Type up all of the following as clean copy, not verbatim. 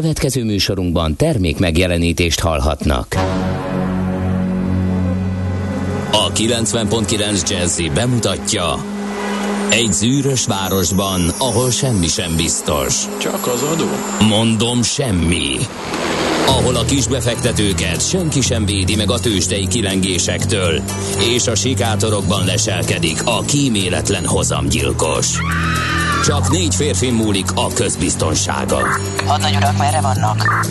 Következő műsorunkban termék megjelenítést hallhatnak. A 90.9 Jazzy bemutatja: Egy zűrös városban, ahol semmi sem biztos. Csak az adó? Mondom, semmi. Ahol a kisbefektetőket senki sem védi meg a tőzsdei kilengésektől, és a sikátorokban leselkedik a kíméletlen hozamgyilkos. Csak 4 férfin múlik a közbiztonsága. Hadnagy urak, merre vannak?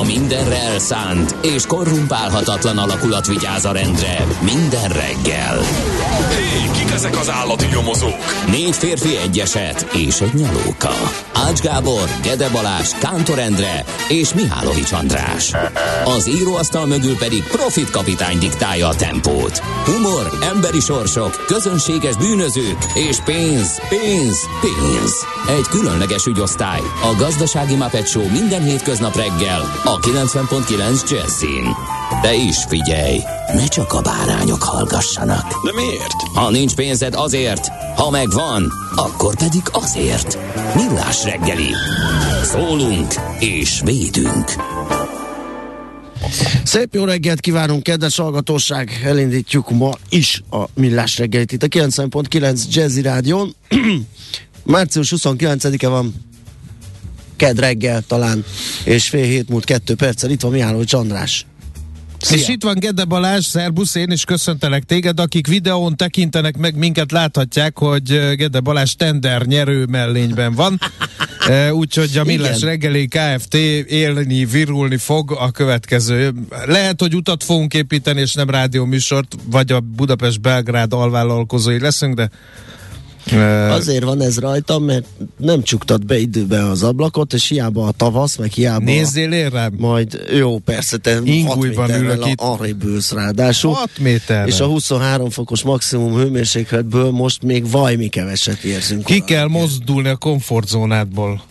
A mindenre elszánt és korrumpálhatatlan alakulat vigyáz a rendre minden reggel. Hé, kik ezek az állati nyomozók? 4 férfi, egy eset és egy nyalóka. Ács Gábor, Gede Balázs, Kántor Endre és Mihálovics András. Az íróasztal mögül pedig Profit kapitány diktálja a tempót. Humor, emberi sorsok, közönséges bűnözők és pénz, pénz, pénz. Egy különleges ügyosztály, a Gazdasági Muppet Show, minden hétköznap reggel a 90.9 Jazzin. De is figyelj, ne csak a bárányok hallgassanak. De miért? Ha nincs pénzed, azért, ha megvan, akkor pedig azért. Millás reggeli. Szólunk és védünk. Szép jó reggelt kívánunk, kedves hallgatóság! Elindítjuk ma is a Millás reggelit itt a 90.9 Jazzy Rádión. Március 29-e van, kedd reggel talán, és 6:07 itt van Mihálovics András. Szia. És itt van Gede Balázs, szerbusz, én is köszöntelek téged, akik videón tekintenek meg minket, láthatják, hogy Gede Balázs tender nyerő mellényben van, úgyhogy a Millás reggeli Kft. Élni, virulni fog a következő. Lehet, hogy utat fogunk építeni, és nem rádióműsort, vagy a Budapest-Belgrád alvállalkozói leszünk, de... Azért van ez rajtam, mert nem csuktat be időben az ablakot, és hiába a tavasz, meg hiába... Nézzél én rám! Majd, jó, persze, te 6 méterrel arrébb ülsz ráadásul. 6 méterrel! És a 23 fokos maximum hőmérsékletből most még vajmi keveset érzünk. Ki kell mozdulni a komfortzónádból.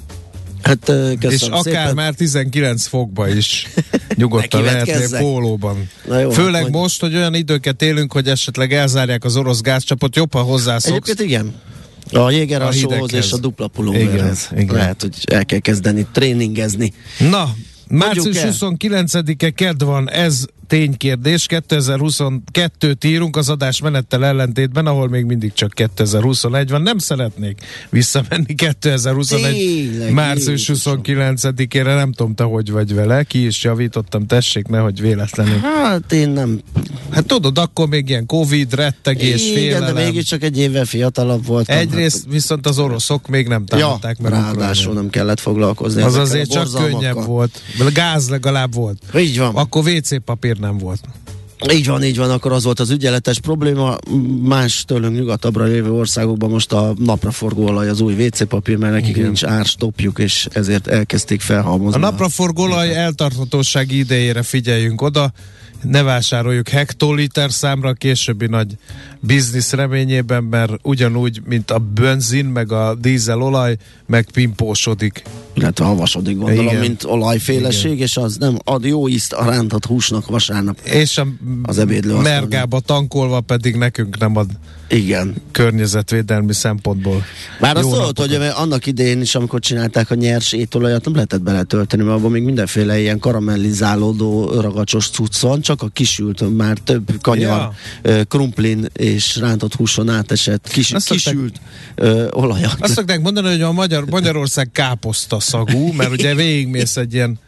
Hát, és akár szépen. Már 19 fokba is nyugodtan lehetnél pólóban. Jó, főleg hát most, hogy olyan időket élünk, hogy esetleg elzárják az orosz gázcsapot, jobban hozzászoksz. Egyébként igen. A jégeralsóhoz és a dupla pulóverhez. Lehet, hogy el kell kezdeni tréningezni. Na, március 29-e kedd van, ez ténykérdés. 2022-t írunk az adás menettel ellentétben, ahol még mindig csak 2021 van. Nem szeretnék visszamenni 2021 tényleg, március 29-ére. Nem tudom, te hogy vagy vele. Ki is javítottam, tessék, nehogy véletlenül. Hát én nem. Hát tudod, akkor még ilyen Covid, rettegés, félelem. Igen, de mégis csak egy évvel fiatalabb voltam. Egyrészt hát, viszont az oroszok még nem támadták. Ja, ráadásul nem kellett foglalkozni. Az azért csak könnyebb volt. Gáz legalább volt. Így van. Akkor WC papír nem volt. Így van, akkor az volt az ügyeletes probléma. Más tőlünk nyugatabbra lévő országokban most a napraforgóolaj az új WC-papír, mert nekik nincs árstopjuk, és ezért elkezdték felhalmozni. A napraforgóolaj eltarthatósági idejére figyeljünk oda, ne vásároljuk hektoliter számra későbbi nagy biznisz reményében, mert ugyanúgy, mint a benzin, meg a dízelolaj, meg pimpósodik. Illetve havasodik, gondolom, igen, mint olajféleség, igen, és az nem ad jó ízt a rántott húsnak vasárnap. És a az mergába tankolva pedig nekünk nem ad. Igen. Környezetvédelmi szempontból. Bár azt tudod, hogy annak idején is, amikor csinálták a nyers étolajat, nem lehetett beletölteni, mert abban még mindenféle ilyen karamellizálódó ragacsos cucc van, csak a kisült, már több kanyar, ja, krumplin és rántott húson átesett kisült olajat. Azt szokták mondani, hogy a Magyarország káposzta szagú, mert ugye végigmész egy ilyen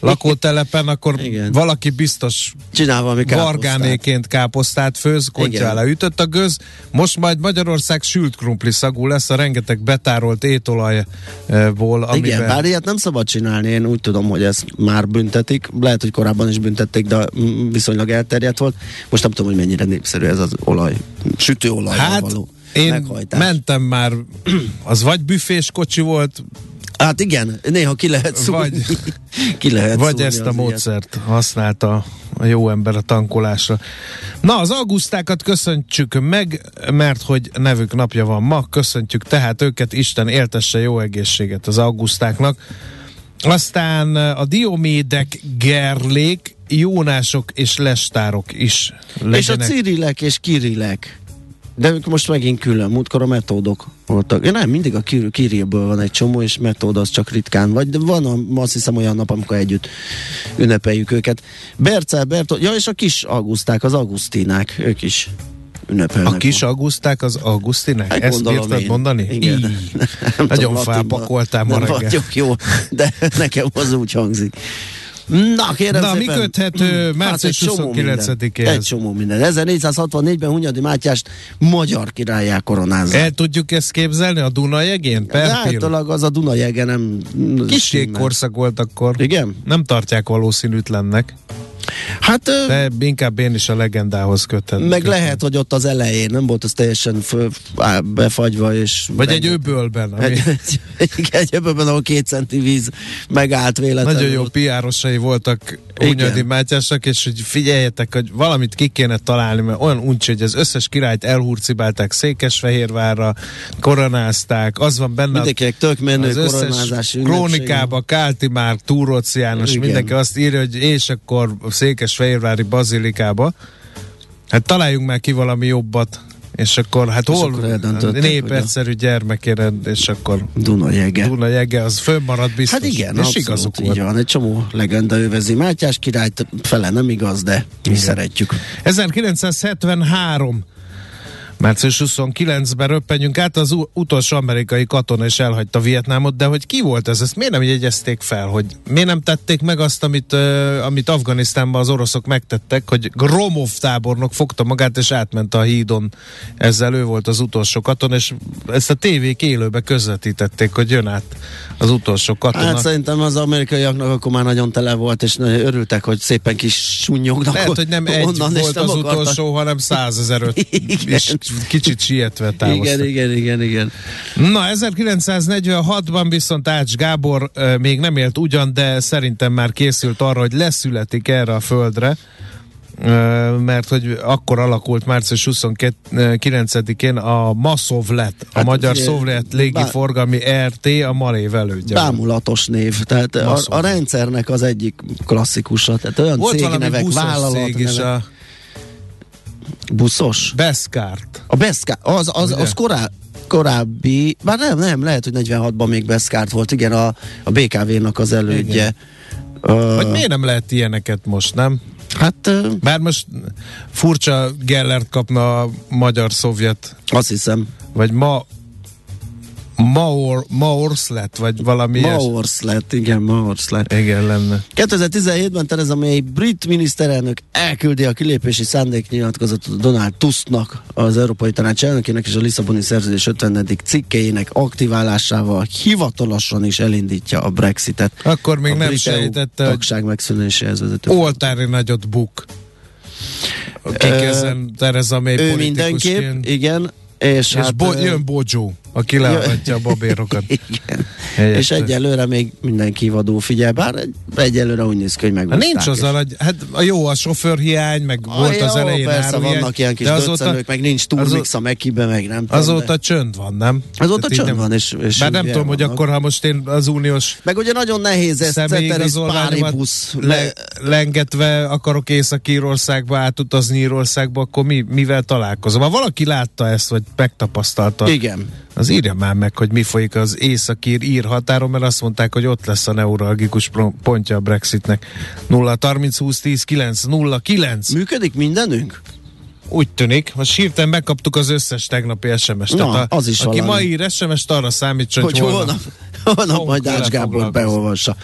lakótelepen, akkor igen, valaki biztos csinál valami vargánéként káposztát főz, kontyállá ütött a göz. Most majd Magyarország sült krumpli szagú lesz a rengeteg betárolt étolajból. Igen, bár ilyet nem szabad csinálni, én úgy tudom, hogy ezt már büntetik. Lehet, hogy korábban is büntették, de viszonylag elterjedt volt. Most nem tudom, hogy mennyire népszerű ez az olaj, sütőolajban hát való meghajtás. Mentem már, az vagy büfés kocsi volt. Hát igen, néha ki lehet szúrni. Vagy ezt a módszert használta a jó ember a tankolásra. Na, az augusztákat köszöntsük meg, mert hogy nevük napja van ma, köszöntjük tehát őket, Isten éltesse jó egészséget az augusztáknak. Aztán a diomédek, gerlék, jónások és lestárok is legyenek. És a cirilek és kirilek. De ők most megint külön, múltkor a metódok voltak. Ja, nem, mindig a Kirillből van egy csomó, és metód az csak ritkán vagy, de van azt hiszem olyan nap, amikor együtt ünnepeljük őket. Bercel, Bertolt, ja és a kis Augusták, az Augustinák, ők is ünnepelnek. A kis Augusták, az Augustinák? Hát, ezt bírtad mondani? Igen. Nagyon fápakoltál ma reggel. Nem vagyok jó, de nekem az úgy hangzik. Na, kérem szépen. Na, mi köthető március 29-éhez? Egy csomó minden. 1464-ben Hunyadi Mátyást magyar királlyá koronázza. El tudjuk ezt képzelni a Dunajegén? Általában az a Dunajege nem... Kissé korszak volt akkor. Igen? Nem tartják valószínűtlennek. Hát... De inkább én is a legendához köthető. Meg lehet, hogy ott az elején nem volt az teljesen befagyva és... Vagy egy öbölben. Ami... Egy öbölben, ahol 2 centi víz megállt véletlenül. Nagyon jó PR-osai voltak Hunyadi Mátyásnak, és hogy figyeljetek, hogy valamit ki kéne találni, mert olyan uncsi, hogy az összes királyt elhurcibálták Székesfehérvárra, koronázták, az van benne az összes krónikába, Kálti Márk, Túrócz János, mindenki azt írja, hogy és akkor Székesfehérvári bazilikába. Hát találjunk már ki valami jobbat, és akkor hát és hol akkor nép egyszerű gyermekére, és akkor Dunajege az fönnmarad biztos. Hát igen, és igazuk volt. Így van, egy csomó legenda övezi Mátyás királyt, fele nem igaz, de mi szeretjük. 1973 március 29-ben röppenjünk át, az utolsó amerikai katona is elhagyta Vietnámot, de hogy ki volt ez? Ezt miért nem jegyezték fel? Hogy miért nem tették meg azt, amit Afganisztánban az oroszok megtettek, hogy Gromov tábornok fogta magát és átment a hídon. Ezzel ő volt az utolsó katona, és ezt a tévék élőbe közvetítették, hogy jön át az utolsó katona. Hát szerintem az amerikaiaknak akkor már nagyon tele volt, és nagyon örültek, hogy szépen kis sunyognak. Lehet, hogy nem egy volt az utolsó, hanem 100 000-öt is. Kicsit sietve távoztak. Igen. Na, 1946-ban viszont Ács Gábor még nem élt ugyan, de szerintem már készült arra, hogy leszületik erre a földre, mert hogy akkor alakult március 29-én a MASZOVLET, a Magyar Szovjet Légiforgalmi RT, a malév elődje. Bámulatos név, tehát a rendszernek az egyik klasszikusa, tehát olyan volt cégnevek, vállalatnevek. Buszos? Beskart. A Beskart, az korábbi, bár nem, lehet, hogy 46-ban még Beskart volt, igen, a BKV-nak az elődje. Vagy miért nem lehet ilyeneket most, nem? Hát... Bár most furcsa Gellert kapna a magyar-szovjet. Azt hiszem. Vagy ma... Maorszlet, vagy valami Maorszlet. Igen, lenne. 2017-ben Theresa May brit miniszterelnök elküldi a kilépési szándéknyilatkozatot Donald Tusknak, az Európai Tanács elnökének és a Lisszaboni Szerződés 50. cikkeinek aktiválásával hivatalosan is elindítja a Brexitet. Akkor még a nem sejtette, hogy tagság megszűnéséhez vezető. Oltári nagyot buk. Kikezen Theresa May ő politikusként. Mindenképp, igen. És hát, jön Bodzsó, aki leadja a babérokat. Igen. És egyelőre még mindenki vadó figyel, bár egyelőre úgy néz ki, hogy megúszták. Nincs az a nagy, hát jó a sofőrhiány, meg volt az elején áruhiány. Vannak ilyen kis döccenők, meg nincs turmixa, meg kibe, meg nem tudom. Azóta csönd van, nem? Azóta csönd van. Bár nem tudom, hogy akkor, ha most én az uniós... Meg ugye nagyon nehéz ezt ceteris paribus. Lengetve akarok Észak-Írországba átutazni Írországba, akkor mivel találkozom? Ha valaki látta ezt, vagy megtapasztalta. Igen. Az írja már meg, hogy mi folyik az északír-ír határon, mert azt mondták, hogy ott lesz a neuralgikus pontja a Brexitnek. 0-30-20-10-9-0-9. Működik mindenünk? Úgy tűnik. Most hirtelen megkaptuk az összes tegnapi SMS-t. Na, az is aki valami. Ma ír SMS-t, arra számítson, hogy holnap majd Ács Gábor beolvassa.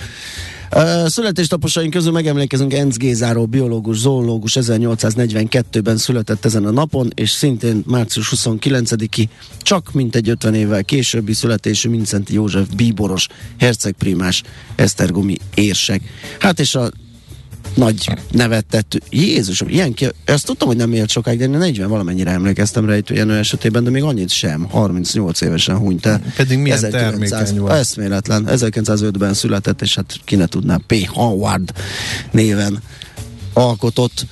Születéstaposaink közül megemlékezünk Enz Gézáról, biológus, zoológus, 1842-ben született ezen a napon, és szintén március 29-i, csak mintegy 50 évvel későbbi születésű Mindszenty József bíboros, hercegprímás, esztergomi érsek. Hát és a nagy nevet tettő. Jézusom, ezt tudtam, hogy nem élt sokáig, de 40 valamennyire emlékeztem Rejtő Jenő esetében, de még annyit sem. 38 évesen hunyt el. Pedig milyen termékeny volt. Eszméletlen. 1905-ben született, és hát ki ne tudná, P. Howard néven alkotott.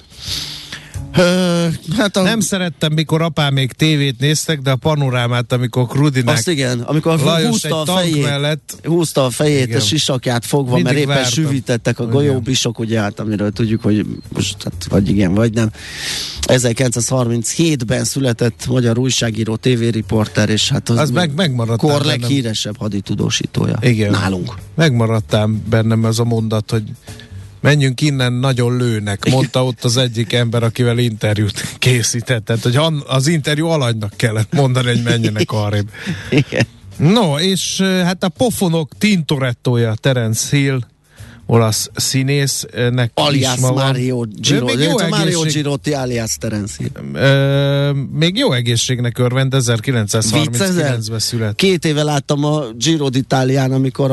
Nem szerettem, mikor apám még tévét néztek, de a panorámát, amikor Krudinek azt igen, amikor húzta a fejét, mellett, húzta a fejét igen. A sisakját fogva, mindig mert éppen vártam. Süvítettek a golyóbisok, ugye hát, amiről tudjuk, hogy most hát, vagy igen, vagy nem. 1937-ben született magyar újságíró, tévériporter, és hát az megmaradtam kor leghíresebb haditudósítója. Igen. Nálunk. Megmaradtam bennem az a mondat, hogy menjünk innen, nagyon lőnek, mondta ott az egyik ember, akivel interjút készített. Tehát, hogy az interjú alanynak kellett mondani, hogy menjenek arrébb. Igen. No, és hát a pofonok Tintorettója, Terence Hill, olasz színésznek alias Mario Girotti. Mario Girotti alias Terence Hill. Még jó egészségnek örvend, 1939-ben született. 2 éve láttam a Giro d'Italián, amikor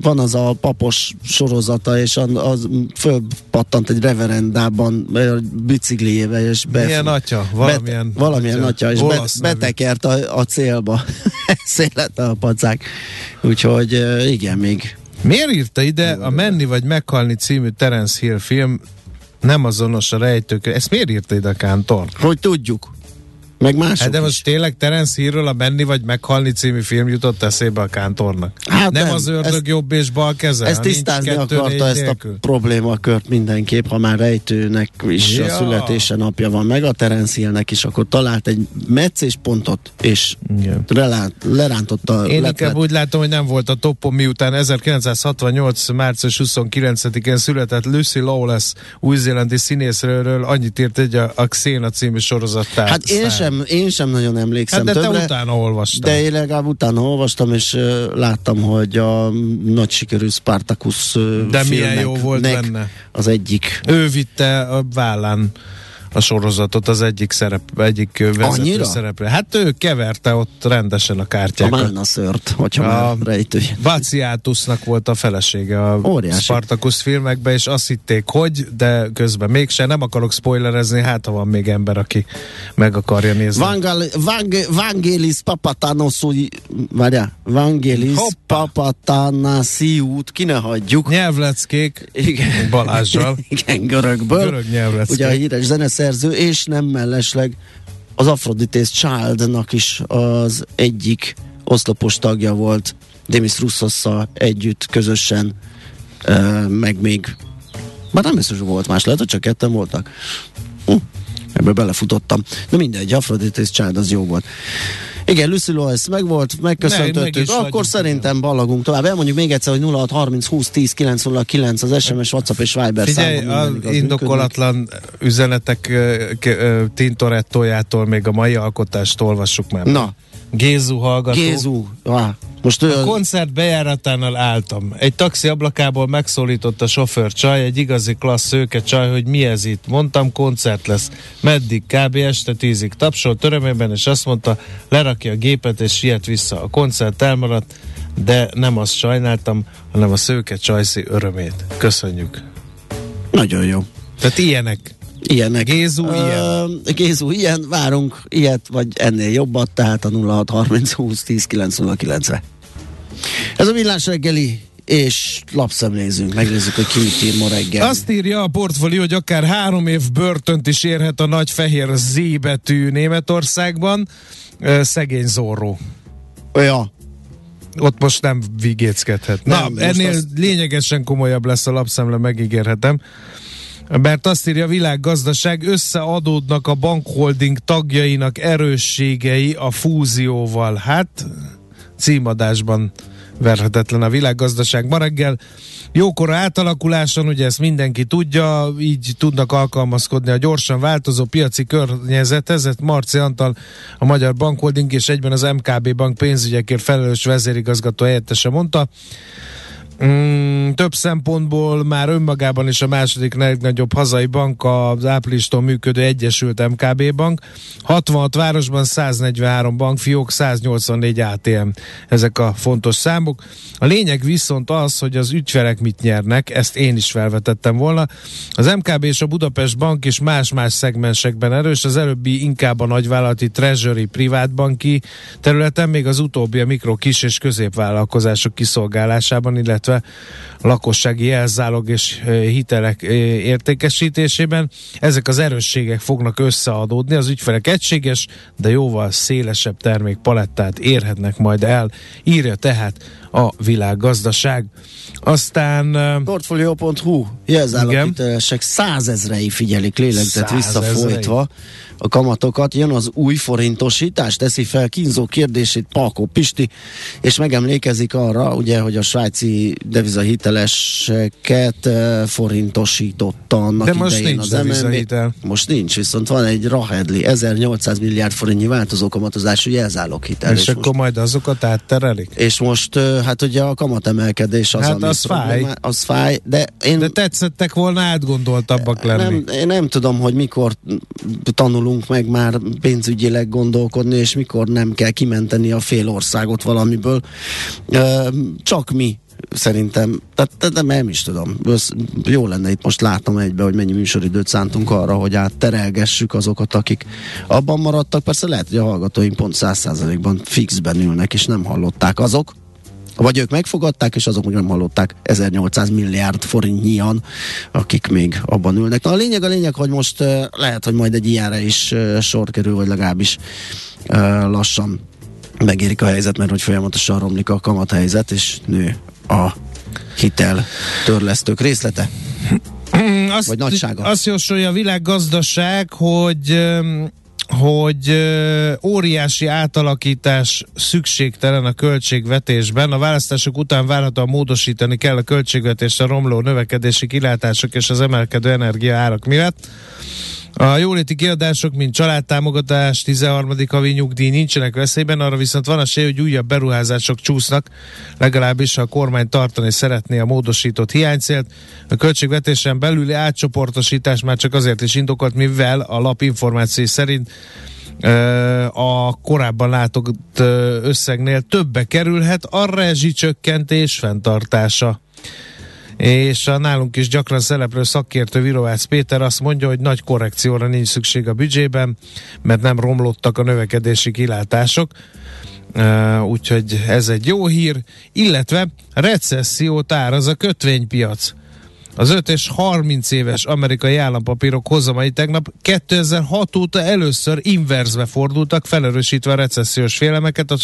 van az a papos sorozata, és az fölpattant egy reverendában bicikliével, és valamilyen atya, és betekert a célba. Szélet a pacák. Úgyhogy igen, még miért írta ide a Menni vagy meghalni című Terence Hill film nem azonos a rejtőkre? Ezt miért írta ide a Kántor? Hogy tudjuk. Meg mások de most is. Tényleg Terence Hillről a Menni vagy meghalni című film jutott eszébe a Kántornak. Hát nem az ördög jobb és bal keze? Ezt tisztázni akarta ezt a problémakört mindenképp, ha már rejtőnek is a születése napja van meg a Terence Hillnek is, akkor talált egy meccéspontot és lerántotta. Én inkább úgy látom, hogy nem volt a topon, miután 1968. március 29-én született Lucy Lawless új-zélandi színészről annyit írt egy a Xena című sorozattár. Hát én sem nagyon emlékszem többre. De te utána olvastam. De én legalább utána olvastam, és láttam, hogy a nagy sikerű Spartacus filmnek jó volt benne. Az egyik. Ő vitte a vállán a sorozatot az egyik vezető annyira? Szerepre. Hát ő keverte ott rendesen a kártyákat. A Málnaszört, hogyha már rejtőjön. Vaciátusnak volt a felesége a óriási. Spartacus filmekben, és azt hitték, hogy, de közben mégse. Nem akarok spoilerezni, hát ha van még ember, aki meg akarja nézni. Vangelis Papatanasiu, Vangelis Papatanasiut, ki ne hagyjuk. Nyelvleckék, igen. Balázsral. Igen, görögből. Görög nyelvleckék. Ugye a híres zeneszerző, és nem mellesleg az Aphrodite's Child-nak is az egyik oszlopos tagja volt Demis Roussos-szal együtt, közösen, meg még már nem biztos, hogy volt más, lehet, hogy csak 2-en voltak. Ebbe belefutottam. De mindegy, Aphrodite's Child az jó volt. Igen, Lucy Lawless megvolt, megköszöntöttük. Akkor szerintem ballagunk tovább. Elmondjuk még egyszer, hogy 0630 20 10 909 az SMS, WhatsApp és Viber számban. Figyelj, indokolatlan üzenetek Tintorettójától még a mai alkotást olvassuk már. Na. Gézu hallgató. Most a koncert bejáratánál álltam. Egy taxi ablakából megszólított a sofőr csaj, egy igazi klassz szőke csaj, hogy mi ez itt. Mondtam, koncert lesz. Meddig? Kb. Este 10-ig tapsolt örömében, és azt mondta, lerakja a gépet, és siet vissza. A koncert elmaradt, de nem azt sajnáltam, hanem a szőke csajszi örömét. Köszönjük. Nagyon jó. Tehát ilyenek. Gézu, ilyen, várunk ilyet, vagy ennél jobbat, tehát a 0630 20 10 909-re. Ez a Millás reggeli, és lapszemlézünk, megnézzük, hogy ki mit ír ma reggel. Azt írja a Portfólió, hogy akár 3 év börtönt is érhet a nagy fehér Z betű Németországban. Szegény Zorro. Ja. Ott most nem vigéckedhet. Nem, ennél lényegesen komolyabb lesz a lapszemle, megígérhetem. Mert azt írja a Világgazdaság, összeadódnak a bankholding tagjainak erősségei a fúzióval. Hát, címadásban verhetetlen a Világgazdaság ma reggel. Jókora átalakuláson, ugye ezt mindenki tudja, így tudnak alkalmazkodni a gyorsan változó piaci környezethez. Marci Antal, a Magyar Bankholding és egyben az MKB Bank pénzügyekért felelős vezérigazgató helyettese mondta. Több szempontból már önmagában is a második legnagyobb hazai bank az áprilistól működő Egyesült MKB Bank. 66 városban 143 bankfiók, 184 ATM. Ezek a fontos számok. A lényeg viszont az, hogy az ügyfelek mit nyernek, ezt én is felvetettem volna. Az MKB és a Budapest Bank is más-más szegmensekben erős, az előbbi inkább a nagyvállalati treasury privátbanki területen, még az utóbbi a mikro, kis és középvállalkozások kiszolgálásában, illetve illetve lakossági jelzálog és hitelek értékesítésében. Ezek az erősségek fognak összeadódni, az ügyfelek egységes, de jóval szélesebb termékpalettát érhetnek majd el, írja tehát a világgazdaság. Aztán... Portfolio.hu jelzállaghitelesek százezrei figyelik lélegzet visszafolytva a kamatokat. Jön az új forintosítás, teszi fel kínzó kérdését Palkó Pisti, és megemlékezik arra, ugye, hogy a svájci devizahiteleseket forintosította annak idején. De most nincs devizahitel. Most nincs, viszont van egy Rahedli 1800 milliárd forintnyi változó kamatozású jelzáloghitel. És akkor most, majd azokat átterelik? És most hát ugye a kamatemelkedés az, hát ami az fáj. Az fáj, de én... De tetszettek volna átgondoltabbak lenni. Én nem tudom, hogy mikor tanulunk meg már pénzügyileg gondolkodni, és mikor nem kell kimenteni a fél országot valamiből. Csak mi szerintem, tehát nem is tudom. Jó lenne, itt most látom egybe, hogy mennyi műsoridőt szántunk arra, hogy átterelgessük azokat, akik abban maradtak. Persze lehet, hogy a hallgatóink pont 100%-ban fixben ülnek, és nem hallották azok, vagy ők megfogadták, és azok még nem hallották 1800 milliárd forintnyian, akik még abban ülnek. Na, a lényeg, hogy most lehet, hogy majd egy ilyenre is sor kerül, vagy legalábbis lassan megérik a helyzet, mert hogy folyamatosan romlik a kamathelyzet, és nő a hitel törlesztők részlete. Azt jósolja a világgazdaság, hogy óriási átalakítás szükségtelen a költségvetésben. A választások után várhatóan módosítani kell a költségvetést a romló növekedési kilátások és az emelkedő energiaárak miatt. A jóléti kiadások, mint családtámogatás, 13. havi nyugdíj nincsenek veszélyben, arra viszont van esély, hogy újabb beruházások csúsznak, legalábbis ha a kormány tartani szeretné a módosított hiánycélt. A költségvetésen belüli átcsoportosítás már csak azért is indokolt, mivel a lap információ szerint a korábban látott összegnél többe kerülhet a rezsicsökkentés fenntartása. És a nálunk is gyakran szereplő szakértő Virovácz Péter azt mondja, hogy nagy korrekcióra nincs szükség a büdzsében, mert nem romlottak a növekedési kilátások. Úgyhogy ez egy jó hír, illetve recessziót áraz a kötvénypiac. Az 5 és 30 éves amerikai állampapírok hozamai tegnap 2006 óta először inverzbe fordultak, felerősítve a recessziós félelmeket. A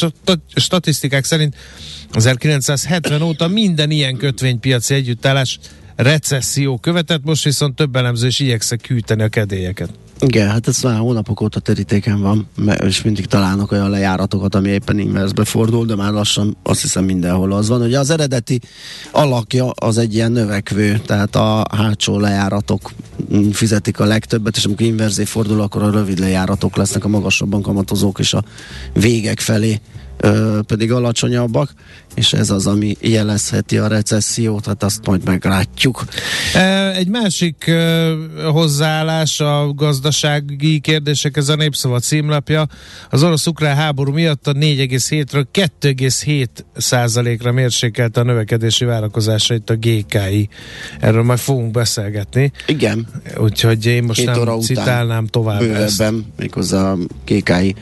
statisztikák szerint 1970 óta minden ilyen kötvénypiaci együttállás recesszió követett, most viszont több elemző is igyekszik hűteni a kedélyeket. Igen, hát ez már hónapok óta terítéken van, és mindig találnak olyan lejáratokat, ami éppen inverzbe fordul, de már lassan azt hiszem mindenhol az van. Ugye az eredeti alakja az egy ilyen növekvő, tehát a hátsó lejáratok fizetik a legtöbbet, és amikor inverzé fordul, akkor a rövid lejáratok lesznek a magasabban kamatozók, és a végek felé pedig alacsonyabbak, és ez az, ami jelezheti a recessziót, hát azt majd meglátjuk. Egy másik hozzáállás a gazdasági kérdések, ez a Népszava címlapja. Az orosz-ukrán háború miatt a 4,7-ről 2,7%-ra mérsékelte a növekedési várakozásait a GKI. Erről majd fogunk beszélgetni. Igen. Úgyhogy én most nem citálnám tovább. Bővebben, méghozzá a GKI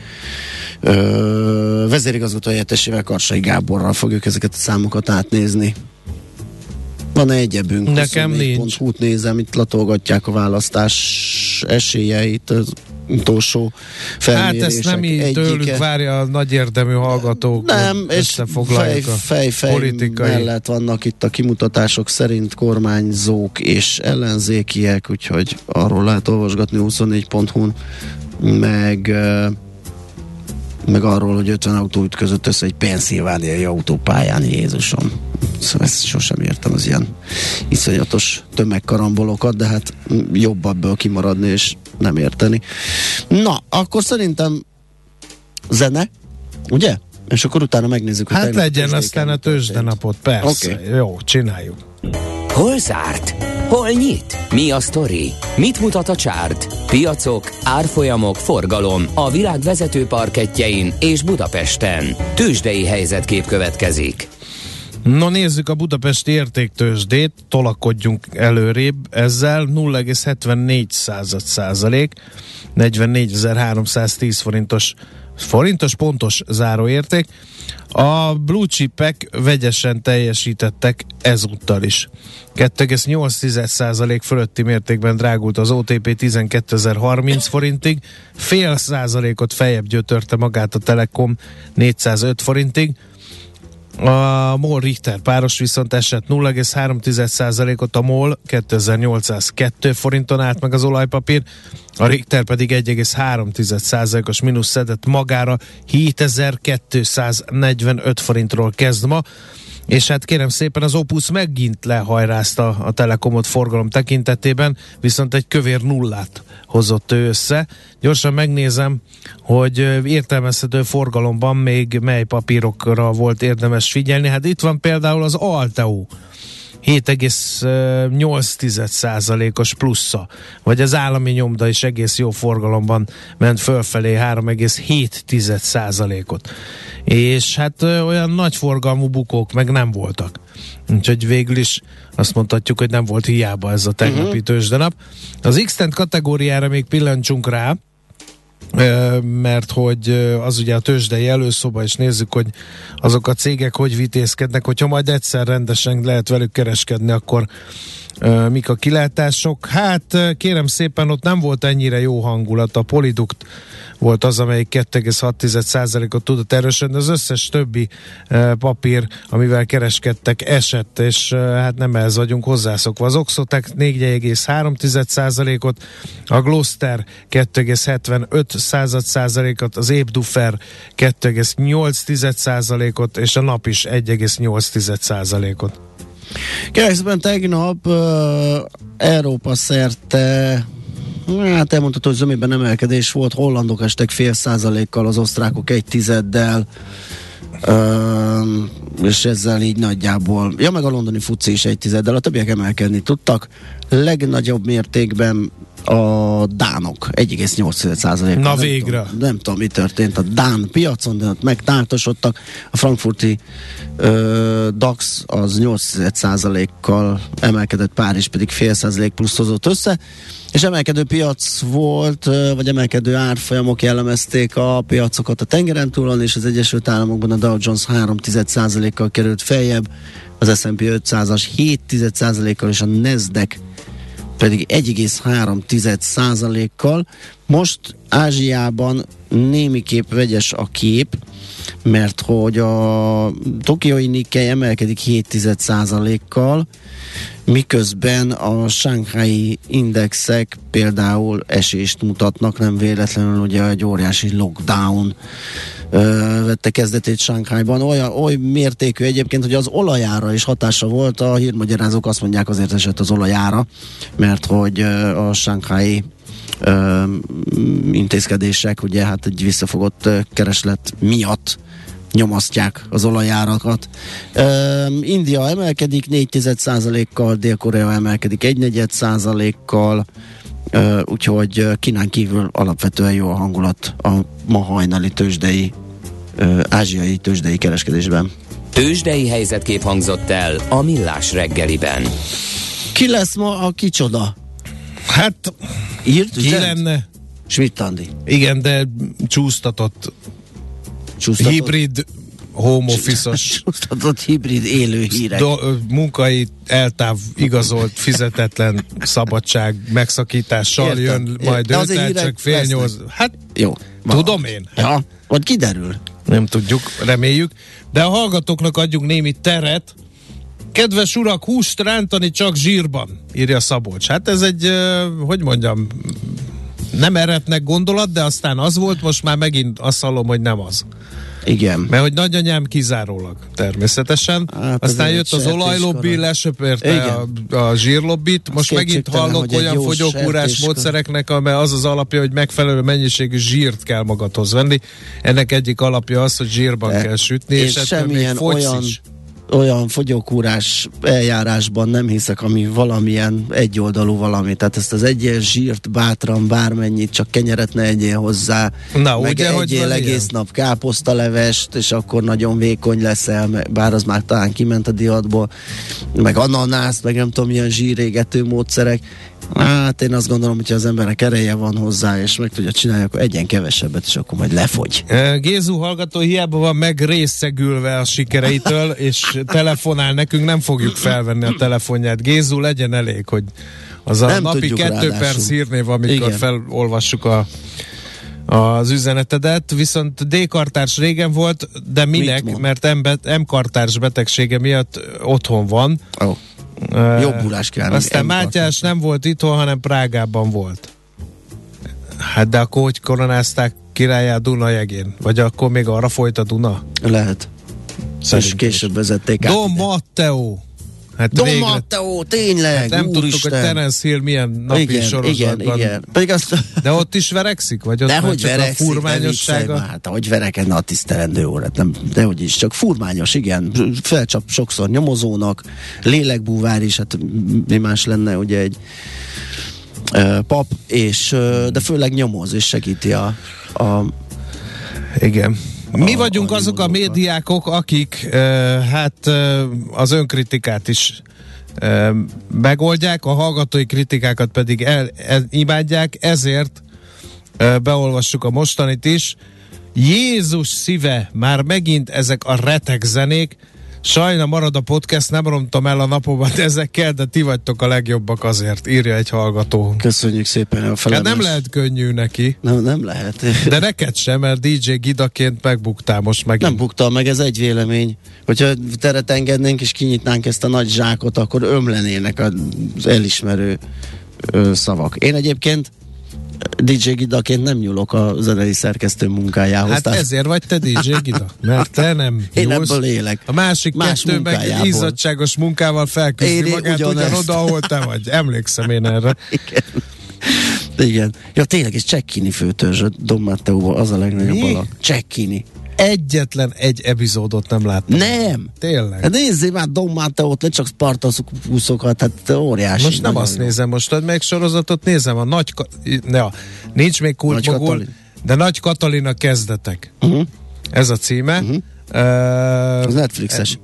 vezérigazgató helyettesével, Karsai Gáborral fogjuk ezeket a számokat átnézni. Van egyebünk? Nekem nincs. Hút nézem, itt latolgatják a választás esélyeit, az utolsó felmérések. Hát ezt nem így egyike. Tőlük várja a nagy érdemű hallgatók. Nem, és fej mellett vannak itt a kimutatások szerint kormányzók és ellenzékiek, úgyhogy arról lehet olvasgatni 24.hu-n, meg arról, hogy 50 autó ütközött össze egy pennsylvániai autópályán. Jézusom, szóval ezt sosem értem, az ilyen iszonyatos tömegkarambolokat, de hát jobb abból kimaradni és nem érteni. Na, akkor szerintem zene, ugye? És akkor utána megnézzük. Hát legyen aztán a tőzsdenapot, persze. Okay. Jó, csináljuk. Hol zárt? Hol nyit? Mi a sztori? Mit mutat a csárt? Piacok, árfolyamok, forgalom a világ vezető parkettjein és Budapesten. Tőzsdei helyzetkép következik. No, nézzük a budapesti értéktőzsdét, tolakodjunk előrébb ezzel. 0,74% 44.310 forintos forintos pontos záróérték. A blue chipek vegyesen teljesítettek ezúttal is. 2,8% fölötti mértékben drágult az OTP 12.030 forintig, fél százalékot feljebb gyötörte magát a Telekom 405 forintig, a MOL-Richter páros viszont esett 0,3%-ot, a MOL 2802 forinton állt meg az olajpapír, a Richter pedig 1,3%-os mínusz szedett magára, 7245 forintról kezd ma, és hát kérem szépen az Opus megint lehajrázta a Telekomot forgalom tekintetében, viszont egy kövér nullát hozott ő össze. Gyorsan megnézem, hogy értelmezhető forgalomban még mely papírokra volt érdemes figyelni. Hát itt van például az Alteo 7,8%-os plusza, vagy az állami nyomda is egész jó forgalomban ment fölfelé 3,7%-ot. És hát olyan nagy forgalmú bukók meg nem voltak. Úgyhogy végül is azt mondhatjuk, hogy nem volt hiába ez a tegnapi tőzsdenap. Az X-Tent kategóriára még pillancsunk rá, mert hogy az ugye a tőzsdei előszoba, és nézzük, hogy azok a cégek hogy vitézkednek, hogyha majd egyszer rendesen lehet velük kereskedni, akkor mik a kilátások. Hát kérem szépen, ott nem volt ennyire jó hangulat, a Polidukt volt az, amelyik 2,6%-ot tudott erősödni, az összes többi papír, amivel kereskedtek, esett, és hát nem ehhez vagyunk hozzászokva. Az Oxotec 4,3%-ot, a Gloster 2,75%-ot, az Épdufer 2,8%-ot, és a Nap is 1,8%-ot. Kérdésben tegnap Európa szerte, hát elmondható, hogy zömében emelkedés volt, hollandok estek fél százalékkal, az osztrákok 1/10-del, és ezzel így nagyjából, ja, meg a londoni FTSE is 1/10-del, a többiek emelkedni tudtak, legnagyobb mértékben a dánok 1,8%-kal. Na végre! Nem tudom, mi történt a dán piacon, de ott megtártosodtak. A frankfurti DAX az 8%-kal emelkedett, Párizs pedig fél százalék plusz hozott össze, és emelkedő piac volt, vagy emelkedő árfolyamok jellemezték a piacokat a tengeren túlon, és az Egyesült Államokban a Dow Jones 3,1%-kal került feljebb, az S&P 500-as 7,1%-kal, és a Nasdaq pedig 1,3%-kal. Most Ázsiában némiképp vegyes a kép, mert hogy a tokiói Nikkei emelkedik 7,1%-kal, miközben a sánghái indexek például esést mutatnak, nem véletlenül ugye egy óriási lockdown vette kezdetét Sánkhájban. Oly mértékű egyébként, hogy az olajára is hatása volt, a hírmagyarázók azt mondják, azért esett az olajára, mert hogy a sánghái intézkedések, ugye hát egy visszafogott kereslet miatt nyomasztják az olajárakat. India emelkedik 0,4%-kal, Dél-Korea emelkedik 0,4%-kal, úgyhogy Kínán kívül alapvetően jó a hangulat a ma hajnali tőzsdei, ázsiai tőzsdei kereskedésben. Tőzsdei helyzetkép hangzott el a Millás reggeliben. Ki lesz ma a kicsoda? Hát, írt, ki lenne? Schmidt Andi. Igen, de csúsztatott? Hibrid home office-os hibrid élő hírek. Munkai eltáv igazolt, fizetetlen szabadság megszakítással. Értem, jön majd őt, csak fél nyolc. Hát jó, tudom én. Ja, vagy kiderül. Nem tudjuk, reméljük. De a hallgatóknak adjunk némi teret. Kedves urak, húst rántani csak zsírban, írja Szabolcs. Hát ez egy, hogy mondjam, nem eretnek gondolat, de aztán az volt, most már megint azt hallom, hogy nem az. Igen. Mert hogy nagyanyám kizárólag, természetesen. Hát aztán jött az olajlobbi, lesöpörte a zsírlobbit, most megint hallok olyan fogyókúrás módszereknek, amely az alapja, hogy megfelelő mennyiségű zsírt kell magadhoz venni. Ennek egyik alapja az, hogy zsírban kell sütni, és ettől még fogysz is. Olyan fogyókúrás eljárásban nem hiszek, ami valamilyen egyoldalú valami. Tehát ezt az egyél zsírt bátran, bármennyit, csak kenyeret ne egyél hozzá. Na, meg ugye, egyél egész nap káposztalevest, és akkor nagyon vékony leszel, bár az már talán kiment a divatból, meg ananászt, meg nem tudom milyen zsírégető módszerek. Hát én azt gondolom, hogyha az embernek ereje van hozzá, és meg tudja csinálni, akkor egyen kevesebbet, és akkor majd lefogy. Gézu hallgató hiába van megrészegülve a sikereitől, és telefonál nekünk, nem fogjuk felvenni a telefonját. Gézu, legyen elég, hogy az a napi 2 perc hírnév, amikor igen, felolvassuk az üzenetedet, viszont D-kartárs régen volt, de minek? Mert M-kartárs betegsége miatt otthon van. Oh. Jobbulás kívánok. Aztán Mátyás nem volt itthon, hanem Prágában volt. Hát de akkor hogy koronázták királyá Dunajegén? Vagy akkor még arra folyt a Duna? Lehet. És később vezették át. Don Matteo! Hát Don Matteo, tényleg! Hát nem tudtuk, Isten, hogy Terence Hill milyen napi sorozatban. Igen. De ott is verekszik? Vagy ott már csak verekszik, a furmányossága? Hát ahogy verekedne a tisztelendő órát. Nem, dehogy is, csak furmányos, igen. Felcsap sokszor nyomozónak, lélekbúvár is, hát mi más lenne, ugye egy pap, és, de főleg nyomoz, és segíti a igen. Mi vagyunk azok a médiákok, akik az önkritikát is megoldják, a hallgatói kritikákat pedig imádják, ezért beolvassuk a mostanit is. Jézus szíve, már megint ezek a retek zenék, sajna marad a podcast, nem romtom el a napomat ezekkel, de ti vagytok a legjobbak azért, írja egy hallgató. Köszönjük szépen a felemelést. Hát nem lehet könnyű neki. Nem lehet. De neked sem, mert DJ Gidaként megbuktál most megint. Nem buktam meg, ez egy vélemény. Hogyha teret engednénk és kinyitnánk ezt a nagy zsákot, akkor ömlenének az elismerő szavak. Én egyébként DJ Gidaként nem nyúlok a zenei szerkesztő munkájához. Hát ezért vagy te DJ Gida, mert te nem én ebből élek. A másik kettő meg izzadságos munkával felküzdi magát ugyanoda, ahol te vagy. Emlékszem én erre. Igen. Ja, tényleg, és Cecchini főtörzs Don Matteóval, az a legnagyobb alak. Cecchini. Egyetlen egy epizódot nem láttam. Nem! Tényleg. Hát nézzé már Don Matteót, ne csak Spartacuszokat, hát óriási. Most nem azt jó. Nézem most, hogy meg sorozatot nézem, a nagy... nincs még Kultmogul, de Nagy Katalin a kezdetek. Uh-huh. Ez a címe. Uh-huh. Az Netflixes.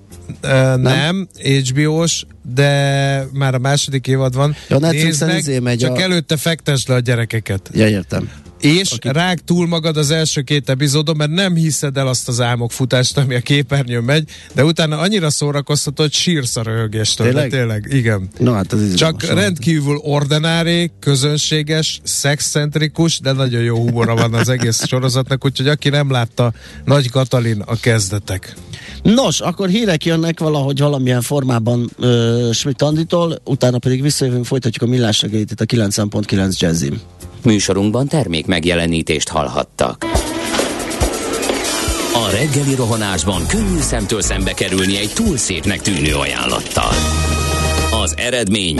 Nem, HBO-s, de már a második évad van. Ja, Netflixen nézd meg, csak előtte fektesd le a gyerekeket. Ja, értem. És rág túl magad az első 2 epizódon, mert nem hiszed el azt az álmokfutást, ami a képernyőn megy, de utána annyira szórakoztató, hogy sírsz a röhögéstől. Tényleg? Igen. No, hát ez csak rendkívül ordinári, közönséges, szexcentrikus, de nagyon jó humora van az egész sorozatnak, úgyhogy aki nem látta, Nagy Katalin a kezdetek. Nos, akkor hírek jönnek valahogy valamilyen formában Schmidt Anditól, utána pedig visszajövünk, folytatjuk a Millás reggelit itt a 90.9 Jazzin. Műsorunkban termék megjelenítést hallhattak. A reggeli rohanásban könnyű szemtől szembe kerülni egy túl szépnek tűnő ajánlattal. Az eredmény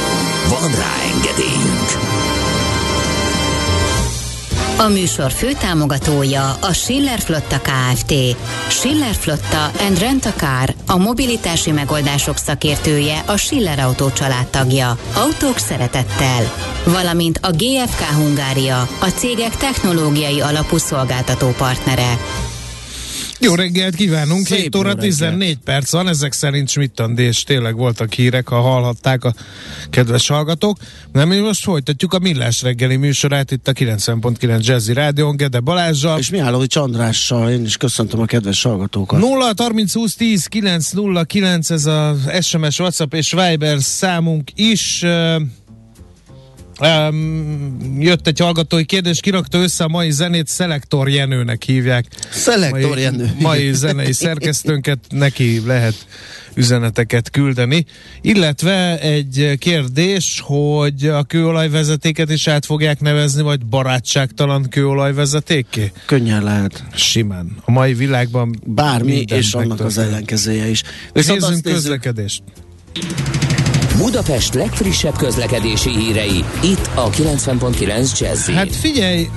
Van rá engedélyünk! A műsor főtámogatója a Schiller Flotta Kft. Schiller Flotta and Rent a Car, a mobilitási megoldások szakértője, a Schiller Autó családtagja. Autók szeretettel. Valamint a GFK Hungária, a cégek technológiai alapú szolgáltató partnere. Jó reggelt kívánunk, 7 óra 14 perc van, ezek szerint Schmidt Andi, és tényleg voltak hírek, ha hallhatták a kedves hallgatók. De mi most folytatjuk a Millás reggeli műsorát itt a 90.9 Jazzy Rádión, Gede Balázsa. És Mihálovics Andrással, én is köszöntöm a kedves hallgatókat. 0-30-20-10-9-09, ez a SMS, WhatsApp és Viber számunk is. Jött egy hallgatói kérdés, kirakta össze a mai zenét, Selektor Jenőnek hívják. Selektor Jenő. Mai zenei szerkesztőnket, neki lehet üzeneteket küldeni. Illetve egy kérdés, hogy a kőolajvezetéket is át fogják nevezni, vagy barátságtalan kőolajvezetékké? Könnyen lehet. Simán. A mai világban bármi és annak az ellenkezője is. Nézzünk közlekedést. Budapest legfrissebb közlekedési hírei, itt a 90.9 Jazzy. Hát figyelj,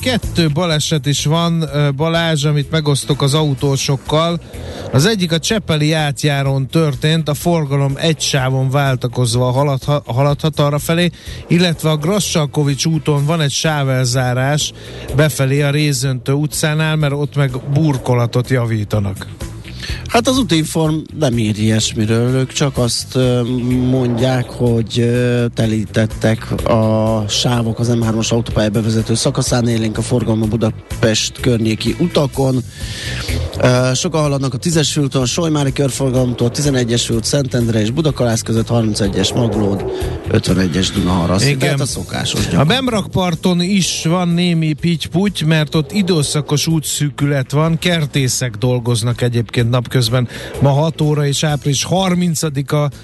2 baleset is van, Balázs, amit megosztok az autósokkal. Az egyik a Csepeli átjárón történt, a forgalom egy sávon váltakozva haladhat arra felé, illetve a Grassalkovics úton van egy sávelzárás befelé a Rézöntő utcánál, mert ott meg burkolatot javítanak. Hát az Útinform nem ír ilyesmiről, ők csak azt mondják, hogy telítettek a sávok az M3-as autópálya bevezető szakaszán, élénk a forgalma Budapest környéki utakon. Sokan haladnak a 10-es főúton, Solymári körforgalomtól, 11-es főút Szentendre és Budakalász között, 31-es Maglód, 51-es Dunaharaszt. Tehát a szokásos gyakorlat. A Bemrakparton is van némi pitty-putty, mert ott időszakos útszűkület van, kertészek dolgoznak egyébként napközben, ma 6 óra és április 30-a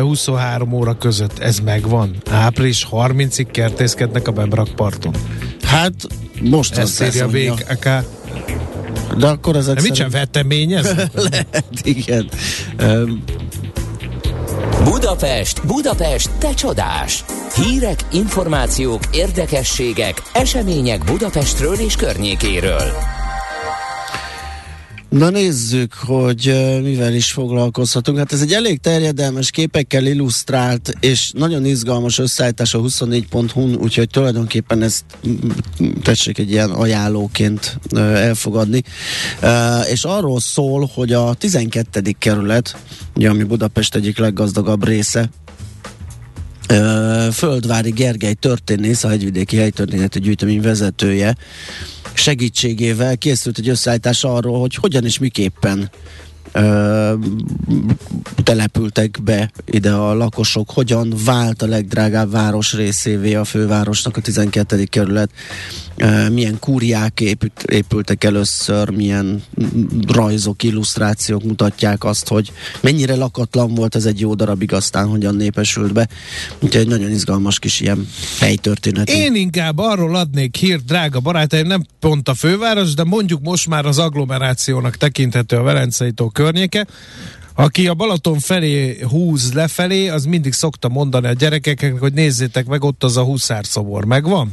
23 óra között. Ez megvan. Április 30-ig kertészkednek a Bemrakparton. Hát most ezt írja a BKK. De akkor ezek szerint... Mit sem veteményeznek? Lehet, igen. Budapest, Budapest, te csodás! Hírek, információk, érdekességek, események Budapestről és környékéről. Na nézzük, hogy mivel is foglalkozhatunk. Hát ez egy elég terjedelmes, képekkel illusztrált és nagyon izgalmas összeállítás a 24.hu-n, úgyhogy tulajdonképpen ezt tessék egy ilyen ajánlóként elfogadni. És arról szól, hogy a 12. kerület, ugye, ami Budapest egyik leggazdagabb része, Földvári Gergely történész, a Hegyvidéki Helytörténeti Gyűjtemény vezetője segítségével készült egy összeállítás arról, hogy hogyan és miképpen települtek be ide a lakosok, hogyan vált a legdrágább város részévé a fővárosnak a 12. kerület, milyen kúriák épültek először, milyen rajzok, illusztrációk mutatják azt, hogy mennyire lakatlan volt ez egy jó darabig, aztán hogyan népesült be. Úgyhogy egy nagyon izgalmas kis ilyen helytörténet. Én inkább arról adnék hírt, drága barátaim, nem pont a főváros, de mondjuk most már az agglomerációnak tekinthető a Velencei-tó környéke. Aki a Balaton felé húz lefelé, az mindig szokta mondani a gyerekeknek, hogy nézzétek meg, ott az a huszárszobor megvan.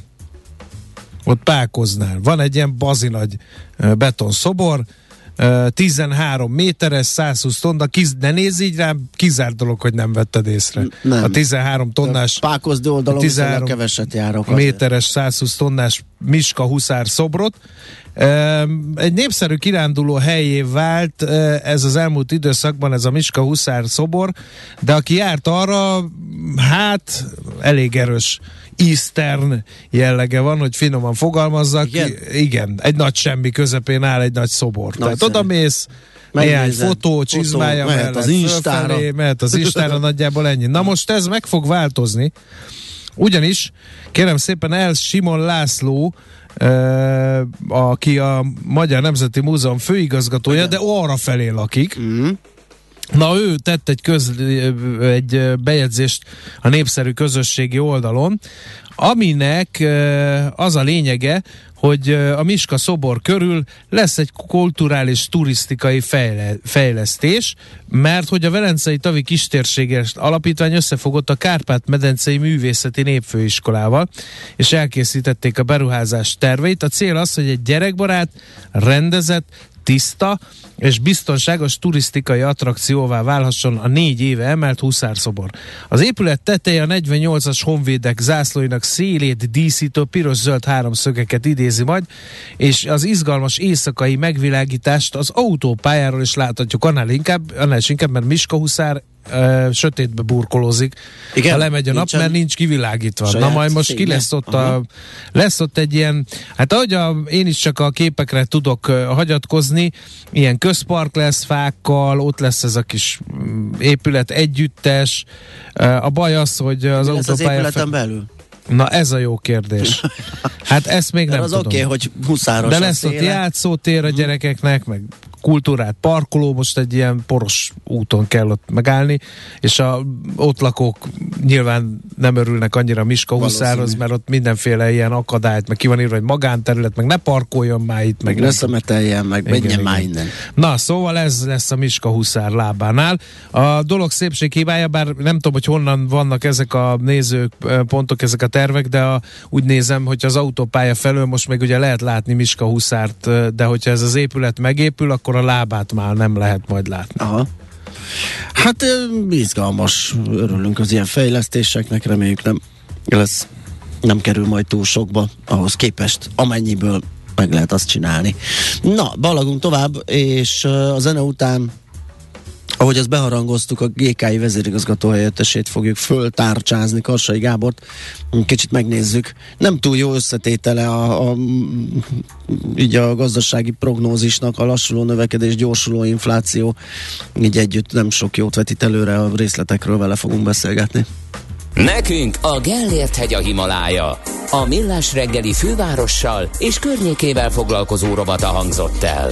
Ott Pákoznál. Van egy ilyen bazinagy betonszobor, 13 méteres, 120 tonna, ne nézz így rám, kizárt dolog, hogy nem vetted észre. Nem. A 13 tonnás Pákozdi oldalon 13 keveset járok azért. Méteres, 120 tonnás Miska huszár szobrot. Egy népszerű kiránduló helyé vált ez az elmúlt időszakban, ez a Miska huszár szobor, de aki járt arra, hát elég erős eastern jellege van, hogy finoman fogalmazzak. Igen, egy nagy semmi közepén áll egy nagy szobor. Nagy tehát odamész, néhány fotó, csizmája mellett fölfelé, mehet az Instára, nagyjából ennyi. Na most ez meg fog változni, ugyanis, kérem szépen, El Simon László, aki a Magyar Nemzeti Múzeum főigazgatója, de arra felé lakik. Na, ő tett egy bejegyzést a népszerű közösségi oldalon, aminek az a lényege, hogy a Miska szobor körül lesz egy kulturális turisztikai fejlesztés, mert hogy a Velencei Tavi Kistérséges Alapítvány összefogott a Kárpát-medencei Művészeti Népfőiskolával, és elkészítették a beruházás terveit. A cél az, hogy egy gyerekbarát, rendezett, tiszta és biztonságos turisztikai attrakcióvá válhasson a 4 éve emelt huszárszobor. Az épület teteje a 48-as honvédek zászlóinak szélét díszítő piros-zöld háromszögeket idézi majd, és az izgalmas éjszakai megvilágítást az autópályáról is láthatjuk, annál is inkább, mert Miska huszár sötétbe burkolózik. Igen, ha lemegy a nap, mert nincs kivilágítva. Na majd most ki lesz ott lesz ott egy ilyen, hát ahogy én is csak a képekre tudok hagyatkozni, ilyen közpark lesz fákkal, ott lesz ez a kis épület együttes. A baj az, hogy az autópálya... Ez az épületen belül? Na ez a jó kérdés. Hát ezt még de nem tudom. Hogy huszáros. De lesz ott játszótér a gyerekeknek, meg kultúrát parkoló, most egy ilyen poros úton kell ott megállni, és ott lakók nyilván nem örülnek annyira Miskolcról, mert ott mindenféle ilyen akadályt, meg ki van írva, hogy magánterület, meg ne parkoljon már itt, meg ne szemeteljen, meg menjen már innen. Na, szóval ez lesz a Miskolc lábánál. A dolog szépség hibája, bár nem tudom, hogy honnan vannak ezek a nézőpontok, ezek a tervek, de úgy nézem, hogy az autópálya felől most még ugye lehet látni Miskolcot, de hogyha ez az épület megépül, akkor a lábát már nem lehet majd látni. Aha. Hát izgalmas, örülünk az ilyen fejlesztéseknek, reméljük nem kerül majd túl sokba ahhoz képest, amennyiből meg lehet azt csinálni. Na, balagunk tovább, és a zene után, ahogy azt beharangoztuk, a GKI vezérigazgató helyettesét fogjuk föltárcsázni, Karsai Gábort. Kicsit megnézzük. Nem túl jó összetétele így a gazdasági prognózisnak, a lassuló növekedés, gyorsuló infláció. Így együtt nem sok jót vetít előre, a részletekről vele fogunk beszélgetni. Nekünk a Gellért hegy a Himalája. A Millás reggeli fővárossal és környékével foglalkozó rovata hangzott el.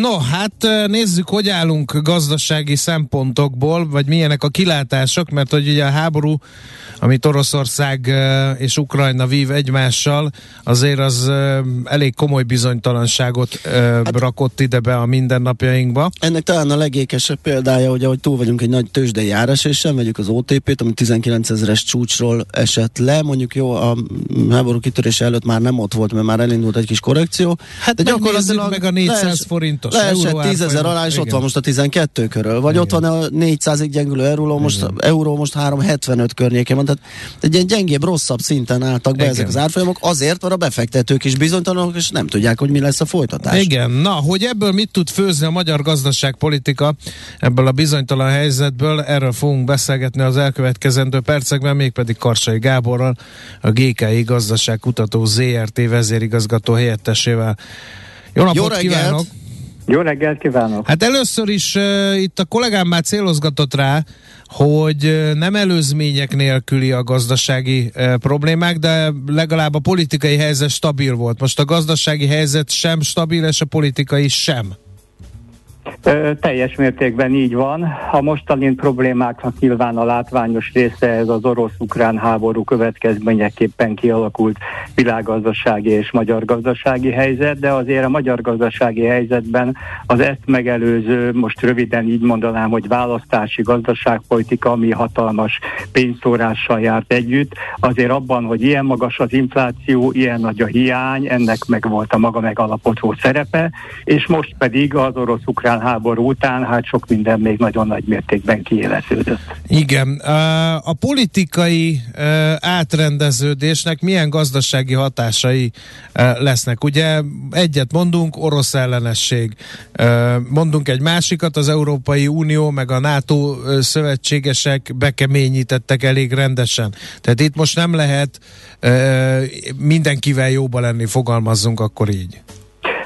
No, hát nézzük, hogy állunk gazdasági szempontokból, vagy milyenek a kilátások, mert hogy ugye a háború, amit Oroszország és Ukrajna vív egymással, azért az elég komoly bizonytalanságot rakott ide be a mindennapjainkba. Ennek talán a legékesebb példája, hogy ahogy túl vagyunk egy nagy tőzsdei áresésen, vegyük az OTP-t, ami 19.000-es csúcsról esett le, mondjuk jó, a háború kitörése előtt már nem ott volt, mert már elindult egy kis korrekció. Hát de gyakorlatilag meg a 400 forintos. Leesett 10.000 alá, és igen, ott van most a 12 körül, vagy igen, ott van a 400-ig gyengülő euró most 3.75 környéken. Tehát egy ilyen gyengébb, rosszabb szinten álltak be, igen, ezek az árfolyamok, azért, mert a befektetők is bizonytalanok, és nem tudják, hogy mi lesz a folytatás. Igen, na, hogy ebből mit tud főzni a magyar gazdaságpolitika, ebből a bizonytalan helyzetből, erről fogunk beszélgetni az elkövetkezendő percekben, mégpedig Karsai Gáborral, a GKI Gazdaságkutató ZRT vezérigazgató helyettesével. Jó napot, jó reggelt kívánok! Jó reggelt kívánok! Hát először is itt a kollégám már célozgatott rá, hogy nem előzmények nélküli a gazdasági problémák, de legalább a politikai helyzet stabil volt. Most a gazdasági helyzet sem stabil, és a politikai sem. Teljes mértékben így van. A mostani problémáknak nyilván a látványos része ez az orosz-ukrán háború következményeképpen kialakult világgazdasági és magyar gazdasági helyzet, de azért a magyar gazdasági helyzetben az ezt megelőző, most röviden így mondanám, hogy választási gazdaságpolitika, ami hatalmas pénztórással járt együtt, azért abban, hogy ilyen magas az infláció, ilyen nagy a hiány, ennek megvolt a maga megalapozó szerepe, és most pedig az orosz-ukrán háború után, hát sok minden még nagyon nagy mértékben kiéleződött. Igen. A politikai átrendeződésnek milyen gazdasági hatásai lesznek? Ugye egyet mondunk, orosz ellenesség. Mondunk egy másikat, az Európai Unió meg a NATO szövetségesek bekeményítettek elég rendesen. Tehát itt most nem lehet mindenkivel jóba lenni, fogalmazzunk akkor így.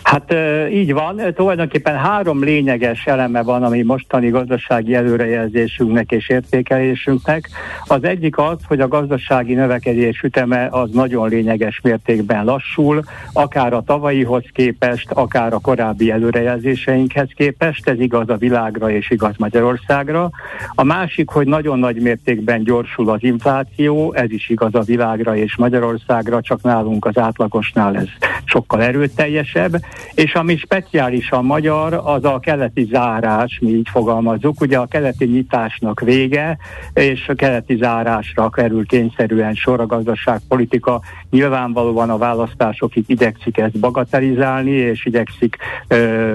Hát így van, tulajdonképpen három lényeges eleme van, ami mostani gazdasági előrejelzésünknek és értékelésünknek. Az egyik az, hogy a gazdasági növekedés üteme az nagyon lényeges mértékben lassul, akár a tavalyihoz képest, akár a korábbi előrejelzéseinkhez képest, ez igaz a világra és igaz Magyarországra. A másik, hogy nagyon nagy mértékben gyorsul az infláció, ez is igaz a világra és Magyarországra, csak nálunk az átlagosnál ez sokkal erőteljesebb. És ami speciálisan magyar, az a keleti zárás, mi így fogalmazzuk, ugye a keleti nyitásnak vége, és a keleti zárásra kerül kényszerűen sor. A gazdaságpolitika nyilvánvalóan a választásokig igyekszik ezt bagatelizálni, és igyekszik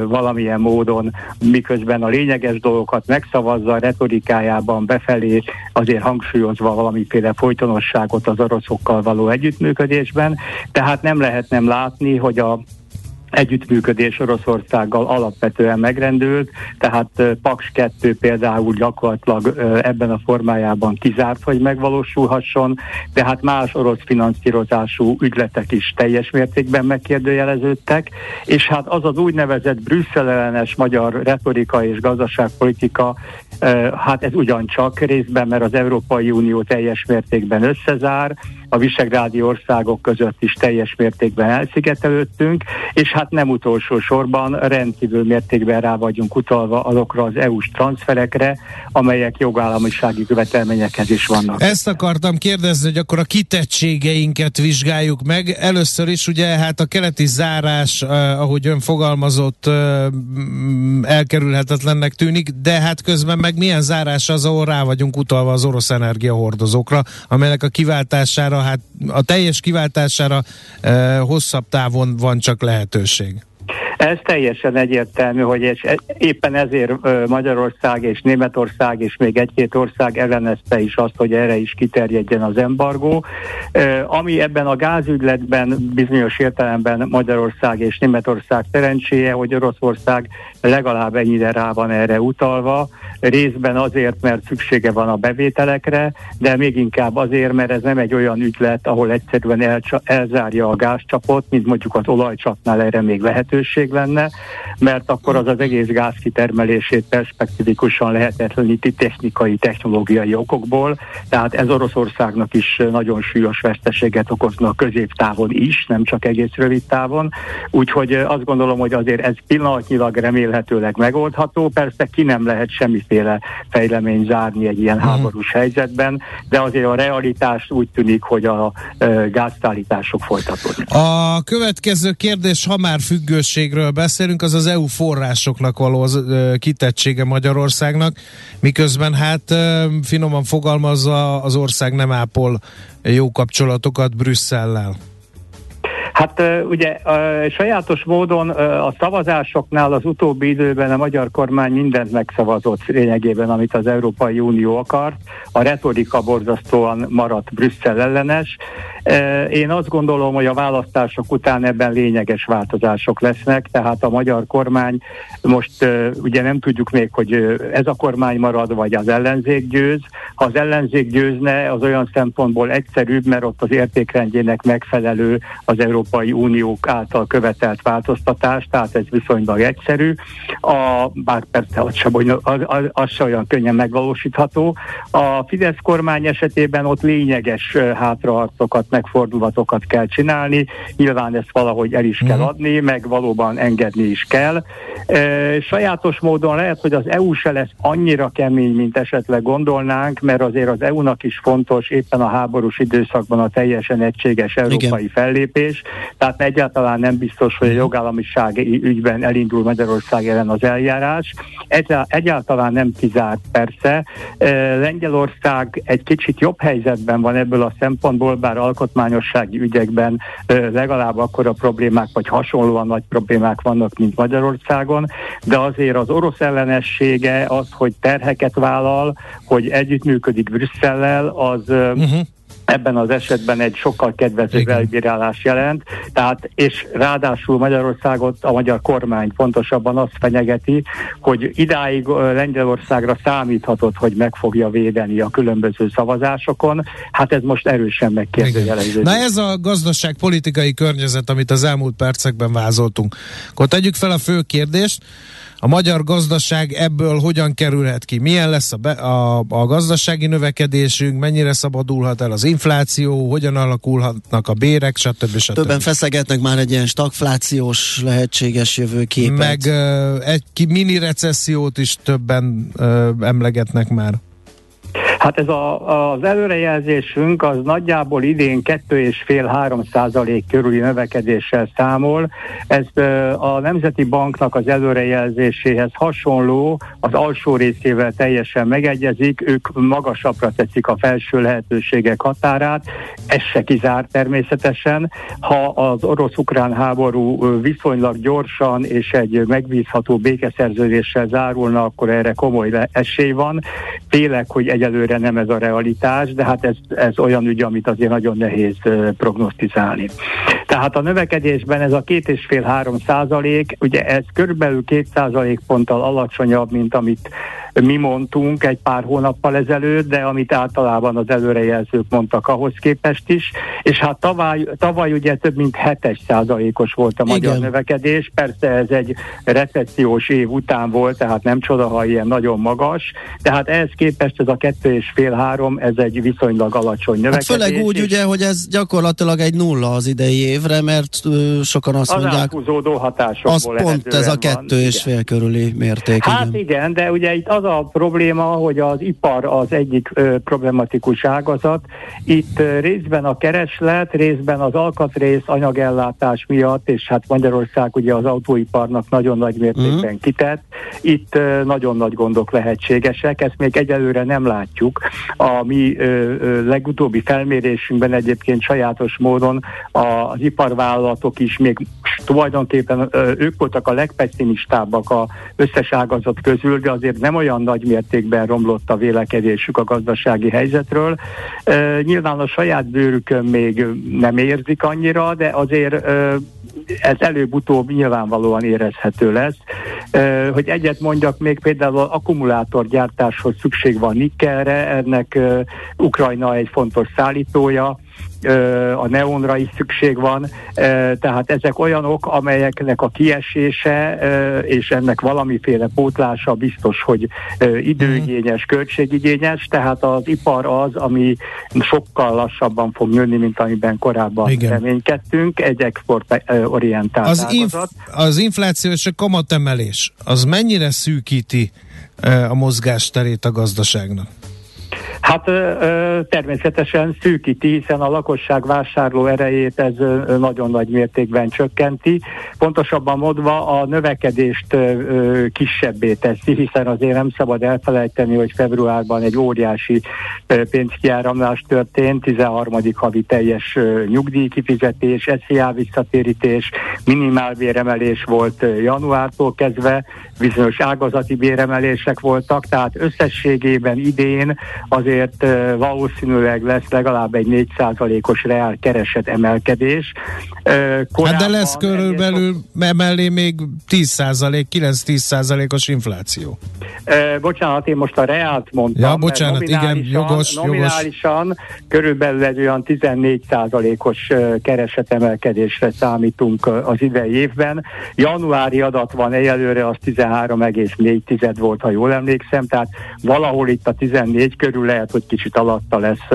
valamilyen módon, miközben a lényeges dolgokat megszavazza a retorikájában befelé, azért hangsúlyozva valamiféle folytonosságot az oroszokkal való együttműködésben, tehát nem lehet nem látni, hogy a együttműködés Oroszországgal alapvetően megrendült, tehát Paks 2 például gyakorlatilag ebben a formájában kizárt, hogy megvalósulhasson, de hát más orosz finanszírozású ügyletek is teljes mértékben megkérdőjeleződtek, és hát az az úgynevezett Brüsszel ellenes magyar retorika és gazdaságpolitika, hát ez ugyancsak részben, mert az Európai Unió teljes mértékben összezár, a visegrádi országok között is teljes mértékben elszigetelődtünk, és hát nem utolsó sorban rendkívül mértékben rá vagyunk utalva azokra az EU-s transferekre, amelyek jogállamisági követelményekhez is vannak. Ezt akartam kérdezni, hogy akkor a kitettségeinket vizsgáljuk meg. Először is ugye hát a keleti zárás, ahogy ön fogalmazott, elkerülhetetlennek tűnik, de hát közben meg milyen zárás az, ahol rá vagyunk utalva az orosz energiahordozókra, amelynek a kiváltására, hát a teljes kiváltására hosszabb távon van csak lehetőség. Ez teljesen egyértelmű, hogy éppen ezért Magyarország és Németország és még egy-két ország ellenezte is azt, hogy erre is kiterjedjen az embargó. Ami ebben a gázügyletben bizonyos értelemben Magyarország és Németország szerencséje, hogy Oroszország legalább ennyire rá van erre utalva, részben azért, mert szüksége van a bevételekre, de még inkább azért, mert ez nem egy olyan ügylet, ahol egyszerűen elzárja a gázcsapot, mint mondjuk az olajcsapnál erre még lehetőség lenne, mert akkor az egész gáz kitermelését perspektívikusan lehetetleníti technikai, technológiai okokból, tehát ez Oroszországnak is nagyon súlyos veszteséget okozna középtávon is, nem csak egész rövid távon, úgyhogy azt gondolom, hogy azért ez pillanatnyilag remélhetőleg megoldható, persze ki nem lehet semmiféle fejlemény zárni egy ilyen háborús helyzetben, de azért a realitás úgy tűnik, hogy a gáztállítások folytatódnak. A következő kérdés, ha már függőség beszélünk, az az EU forrásoknak való az kitettsége Magyarországnak, miközben hát finoman fogalmazva az ország nem ápol jó kapcsolatokat Brüsszellel. Hát ugye sajátos módon a szavazásoknál az utóbbi időben a magyar kormány mindent megszavazott lényegében, amit az Európai Unió akart. A retorika borzasztóan maradt Brüsszel ellenes. Én azt gondolom, hogy a választások után ebben lényeges változások lesznek, tehát a magyar kormány most ugye nem tudjuk még, hogy ez a kormány marad, vagy az ellenzék győz. Ha az ellenzék győzne, az olyan szempontból egyszerűbb, mert ott az értékrendjének megfelelő az Európai Uniók által követelt változtatás, tehát ez viszonylag egyszerű, bár persze az se olyan könnyen megvalósítható. A Fidesz kormány esetében ott lényeges hátraharcokat, megfordulatokat kell csinálni, nyilván ezt valahogy el is kell adni, meg valóban engedni is kell. Sajátos módon lehet, hogy az EU se lesz annyira kemény, mint esetleg gondolnánk, mert azért az EU-nak is fontos éppen a háborús időszakban a teljesen egységes európai fellépés, tehát egyáltalán nem biztos, hogy a jogállamisági ügyben elindul Magyarország ellen az eljárás. Egyáltalán nem kizárt persze. Lengyelország egy kicsit jobb helyzetben van ebből a szempontból, bár alkotmányossági ügyekben legalább akkora problémák, vagy hasonlóan nagy problémák vannak, mint Magyarországon, de azért az orosz ellenessége az, hogy terheket vállal, hogy együttműködik Brüsszellel, az... Ebben az esetben egy sokkal kedvezőbb elbírálás jelent, tehát, és ráadásul Magyarországot a magyar kormány pontosabban azt fenyegeti, hogy idáig Lengyelországra számíthatott, hogy meg fogja védeni a különböző szavazásokon, hát ez most erősen megkérdőjeleződik. Na ez a gazdaságpolitikai környezet, amit az elmúlt percekben vázoltunk. Akkor tegyük fel a fő kérdést, a magyar gazdaság ebből hogyan kerülhet ki? Milyen lesz a gazdasági növekedésünk? Mennyire szabadulhat el az infláció? Hogyan alakulhatnak a bérek? Stb. Többen feszegetnek már egy ilyen stagflációs lehetséges jövőképet. Meg egy mini recessziót is többen emlegetnek már. Hát ez az előrejelzésünk az nagyjából idén 2,5-3% körüli növekedéssel számol. Ez a Nemzeti Banknak az előrejelzéséhez hasonló, az alsó részével teljesen megegyezik, ők magasabbra teszik a felső lehetőségek határát, ez se kizárt természetesen. Ha az orosz-ukrán háború viszonylag gyorsan és egy megbízható békeszerződéssel zárulna, akkor erre komoly esély van. Félek, hogy egyelőre nem ez a realitás, de hát ez olyan ügy, amit azért nagyon nehéz prognosztizálni. Tehát a növekedésben ez a 2,5-3%, ugye ez körülbelül 2 százalékponttal alacsonyabb, mint amit mi mondtunk egy pár hónappal ezelőtt, de amit általában az előrejelzők mondtak ahhoz képest is, és hát tavaly ugye több mint 7%-os volt a magyar növekedés, persze ez egy recessziós év után volt, tehát nem csoda, ha ilyen nagyon magas, tehát ehhez képest ez a 2,5-3, ez egy viszonylag alacsony növekedés. Hát főleg úgy ugye, hogy ez gyakorlatilag egy nulla az idei évre, mert sokan azt mondják... Az áthúzódó hatásokból az pont ez a 2,5 körüli mérték. Hát igen, de ugye itt az a probléma, hogy az ipar az egyik problematikus ágazat. Itt részben a kereslet, részben az alkatrész, anyagellátás miatt, és hát Magyarország ugye az autóiparnak nagyon nagy mértékben kitett. Itt nagyon nagy gondok lehetségesek, ezt még egyelőre nem látjuk. A mi legutóbbi felmérésünkben egyébként sajátos módon az iparvállalatok is még tulajdonképpen ők voltak a legpesszimistábbak az összes ágazat közül, de azért nem olyan nagy mértékben romlott a vélekedésük a gazdasági helyzetről. Nyilván a saját bőrükön még nem érzik annyira, de azért ez előbb-utóbb nyilvánvalóan érezhető lesz. Hogy egyet mondjak, még például az akkumulátorgyártáshoz szükség van nikkelre, ennek Ukrajna egy fontos szállítója, a neonra is szükség van, tehát ezek olyanok, amelyeknek a kiesése és ennek valamiféle pótlása biztos, hogy időigényes, költségigényes, tehát az ipar az, ami sokkal lassabban fog nőni, mint amiben korábban reménykedtünk, egy exportorientált ágazat. Az infláció és a kamatemelés, az mennyire szűkíti a mozgásterét a gazdaságnak? Hát természetesen szűkíti, hiszen a lakosság vásárló erejét ez nagyon nagy mértékben csökkenti. Pontosabban mondva a növekedést kisebbé teszi, hiszen azért nem szabad elfelejteni, hogy februárban egy óriási pénzkiáramlás történt, 13. havi teljes nyugdíjkifizetés, SZIA visszatérítés, minimálbéremelés volt januártól kezdve, bizonyos ágazati béremelések voltak, tehát összességében idén azért valószínűleg lesz legalább egy 4%-os reál kereset emelkedés. Hát de lesz körülbelül emellé még 10%, 9-10%-os infláció. Bocsánat, én most a reált mondtam. Ja, bocsánat, igen, jogos. Körülbelül egy olyan 14%-os kereset emelkedésre számítunk az idei évben. Januári adat van egyelőre, az 13,4 volt, ha jól emlékszem, tehát valahol itt a 14 körül, lehet, hogy kicsit alatta lesz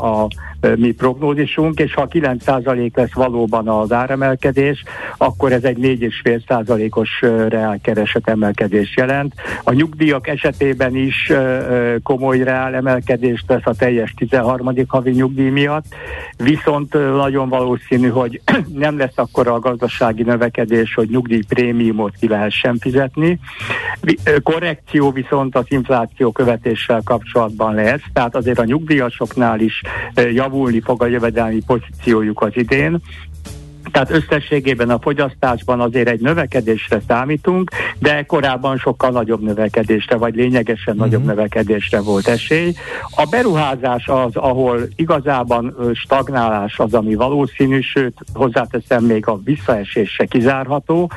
a mi prognózisunk, és ha 9% lesz valóban az áremelkedés, akkor ez egy 4,5%-os reálkereset emelkedés jelent. A nyugdíjak esetében is komoly reál emelkedést lesz a teljes 13. havi nyugdíj miatt, viszont nagyon valószínű, hogy nem lesz akkora a gazdasági növekedés, hogy nyugdíjprémiumot ki lehessen fizetni. Korrekció viszont az infláció követéssel kapcsolatban lesz, tehát azért a nyugdíjasoknál is javulni fog a jövedelmi pozíciójuk az idén. Tehát összességében a fogyasztásban azért egy növekedésre számítunk, de korábban sokkal nagyobb növekedésre, vagy lényegesen nagyobb növekedésre volt esély. A beruházás az, ahol igazában stagnálás az, ami valószínű, sőt, hozzáteszem, még a visszaesés se kizárható.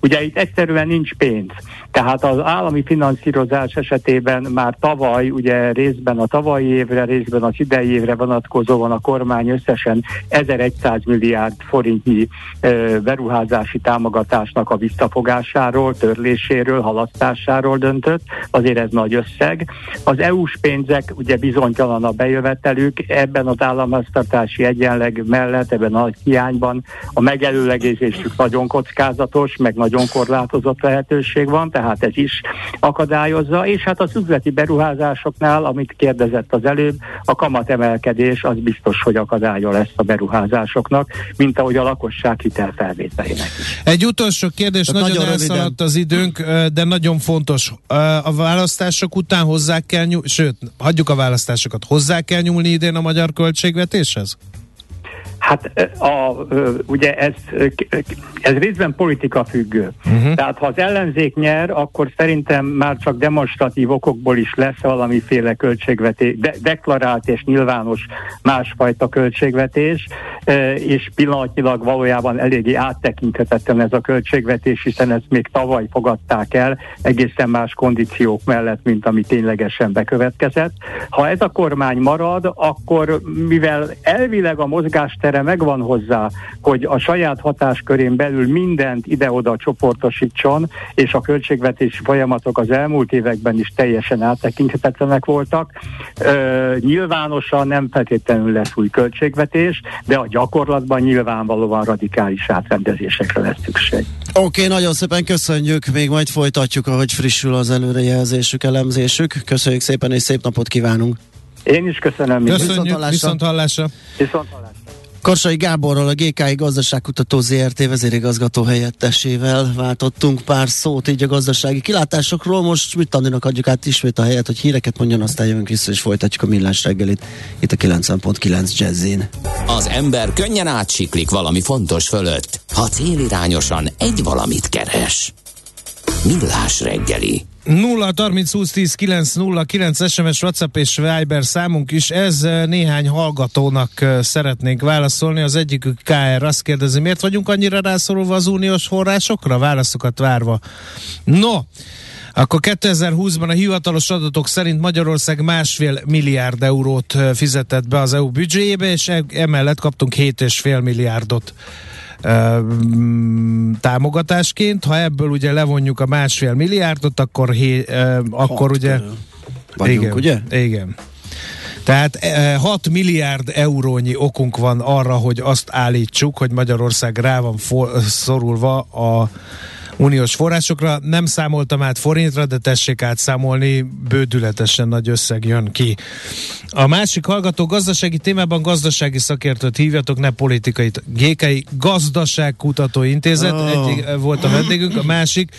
Ugye itt egyszerűen nincs pénz. Tehát az állami finanszírozás esetében már tavaly, ugye részben a tavalyi évre, részben az idei évre vonatkozóan a kormány összesen 1100 milliárd forintnyi beruházási támogatásnak a visszafogásáról, törléséről, halasztásáról döntött, azért ez nagy összeg. Az EU-s pénzek ugye bizonytalan a bejövetelük, ebben az államháztartási egyenleg mellett, ebben a hiányban a megelőlegezésük nagyon kockázatos, meg nagyon korlátozott lehetőség van, tehát ez is akadályozza, és hát az üzleti beruházásoknál, amit kérdezett az előbb, a kamatemelkedés az biztos, hogy akadálya lesz a beruházásoknak, mint ahogy a lakosság hitelfelvételének is. Egy utolsó kérdés, nagyon elszaladt az időnk, de nagyon fontos. A választások után hozzá kell nyúlni, sőt, hagyjuk a választásokat, hozzá kell nyúlni idén a magyar költségvetéshez? Hát ugye ez részben politika függő. Uh-huh. Tehát ha az ellenzék nyer, akkor szerintem már csak demonstratív okokból is lesz valamiféle költségvetés, deklarált és nyilvános másfajta költségvetés, és pillanatnyilag valójában eléggé áttekinthetetlen ez a költségvetés, hiszen ezt még tavaly fogadták el egészen más kondíciók mellett, mint ami ténylegesen bekövetkezett. Ha ez a kormány marad, akkor mivel elvileg a mozgástere megvan hozzá, hogy a saját hatáskörén belül mindent ide-oda csoportosítson, és a költségvetési folyamatok az elmúlt években is teljesen áttekinthetetlenek voltak. Nyilvánosan nem feltétlenül lesz új költségvetés, de a gyakorlatban nyilvánvalóan radikális átrendezésekre lesz szükség. Oké, nagyon szépen köszönjük, még majd folytatjuk, ahogy frissül az előrejelzésük, elemzésük. Köszönjük szépen, és szép napot kívánunk! Én is köszönöm. Köszönjük, viszonthallásra! Karsai Gáborral, a GKI Gazdaságkutató Zrt. Vezérigazgató helyettesével váltottunk pár szót így a gazdasági kilátásokról. Most mit tanulnak, adjuk át ismét a helyet, hogy híreket mondjon, aztán jövünk vissza és folytatjuk a Millás reggelit itt a 90.9 Jazzin. Az ember könnyen átsiklik valami fontos fölött, ha célirányosan egy valamit keres. Millás reggeli. 0-30-20-10-9-09 SMS, WhatsApp és Viber számunk is. Ez néhány hallgatónak szeretnénk válaszolni. Az egyikük KR azt kérdezi, miért vagyunk annyira rászorulva az uniós forrásokra? Válaszokat várva. No, akkor 2020-ban a hivatalos adatok szerint Magyarország 1,5 milliárd eurót fizetett be az EU büdzséjébe, és emellett kaptunk 7,5 milliárdot támogatásként. Ha ebből ugye levonjuk a 1,5 milliárdot, akkor, akkor ugye vagyunk, igen, ugye? Igen. Tehát 6 milliárd eurónyi okunk van arra, hogy azt állítsuk, hogy Magyarország rá van szorulva a uniós forrásokra. Nem számoltam át forintra, de tessék átszámolni, bődületesen nagy összeg jön ki. A másik hallgató, gazdasági témában gazdasági szakértőt hívjatok, ne politikait. GKI Gazdaságkutató Intézet, egyik volt a vendégünk, a másik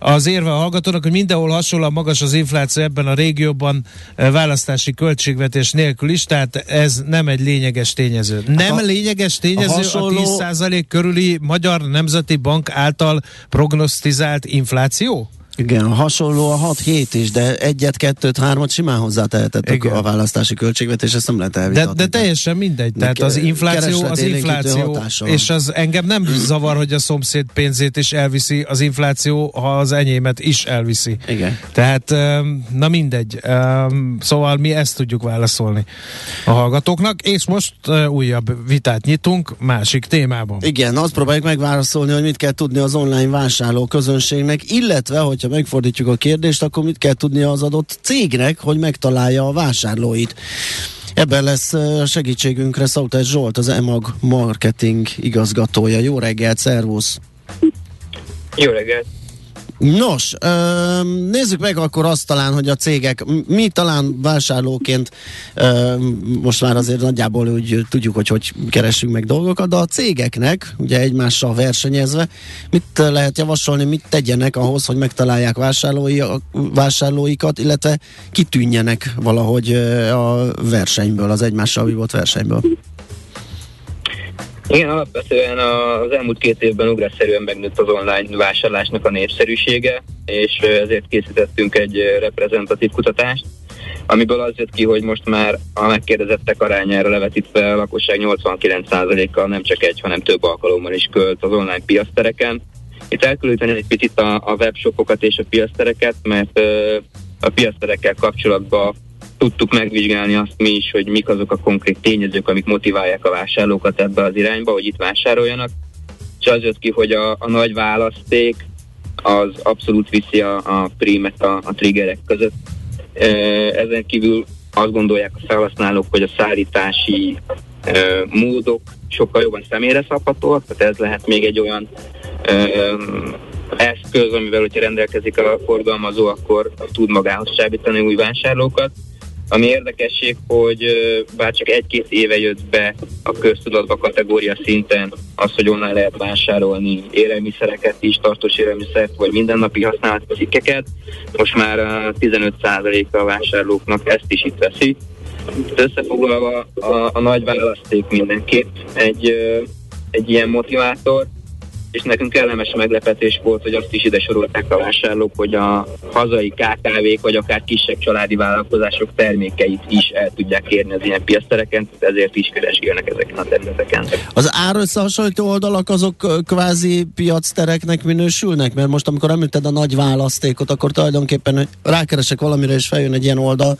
az érve a hallgatónak, hogy mindenhol hasonlóan magas az infláció ebben a régióban választási költségvetés nélkül is, tehát ez nem egy lényeges tényező. Nem lényeges tényező a 10% körüli Magyar Nemzeti Bank által prognosztizált infláció? Igen, hasonló a 6-7 is, de 1-2-3-at simán hozzátehetettük a választási költségvetés, ezt nem lehet elvitatni. De teljesen mindegy, tehát az infláció, és az engem nem zavar, hogy a szomszéd pénzét is elviszi az infláció, ha az enyémet is elviszi. Igen. Tehát, na mindegy, szóval mi ezt tudjuk válaszolni a hallgatóknak, és most újabb vitát nyitunk másik témában. Igen, azt próbáljuk megválaszolni, hogy mit kell tudni az online vásárló közönségnek, illetve, hogyha megfordítjuk a kérdést, akkor mit kell tudnia az adott cégnek, hogy megtalálja a vásárlóit. Ebben lesz segítségünkre Szautás Zsolt, az EMAG marketing igazgatója. Jó reggelt, szervusz! Jó reggelt! Nos, nézzük meg akkor azt talán, hogy a cégek, mi talán vásárlóként most már azért nagyjából úgy tudjuk, hogy keressünk meg dolgokat, de a cégeknek, ugye egymással versenyezve, mit lehet javasolni, mit tegyenek ahhoz, hogy megtalálják vásárlóikat, illetve kitűnjenek valahogy a versenyből, az egymással vívott versenyből? Igen, alapvetően az elmúlt 2 évben ugrásszerűen megnőtt az online vásárlásnak a népszerűsége, és ezért készítettünk egy reprezentatív kutatást, amiből az jött ki, hogy most már a megkérdezettek arányára levetítve a lakosság 89%-a nem csak egy, hanem több alkalommal is költ az online piactereken. Itt elkülöníteni egy picit a webshopokat és a piactereket, mert a piacterekkel kapcsolatban tudtuk megvizsgálni azt mi is, hogy mik azok a konkrét tényezők, amik motiválják a vásárlókat ebbe az irányba, hogy itt vásároljanak. És az jött ki, hogy a nagy választék az abszolút viszi a prímet a triggerek között. Ezen kívül azt gondolják a felhasználók, hogy a szállítási módok sokkal jobban személyre szabhatóak, tehát ez lehet még egy olyan eszköz, amivel, hogyha rendelkezik a forgalmazó, akkor tud magához csábítani új vásárlókat. Ami érdekesség, hogy bár csak 1-2 éve jött be a köztudatba kategória szinten az, hogy online lehet vásárolni élelmiszereket is, tartós élelmiszert, vagy mindennapi használati cikkeket, most már 15%-a a vásárlóknak ezt is itt veszi. Összefoglalva a nagy választék mindenképp egy ilyen motivátor, és nekünk kellemes meglepetés volt, hogy azt is ide sorolták a vásárlók, hogy a hazai KKV-k vagy akár kisebb családi vállalkozások termékeit is el tudják kérni az ilyen piasztereken, ezért is keresgélnek ezeken a területeken. Az árösszehasonlító oldalak azok kvázi piactereknek minősülnek? Mert most amikor említed a nagy választékot, akkor tulajdonképpen hogy rákeresek valamire és feljön egy ilyen oldal,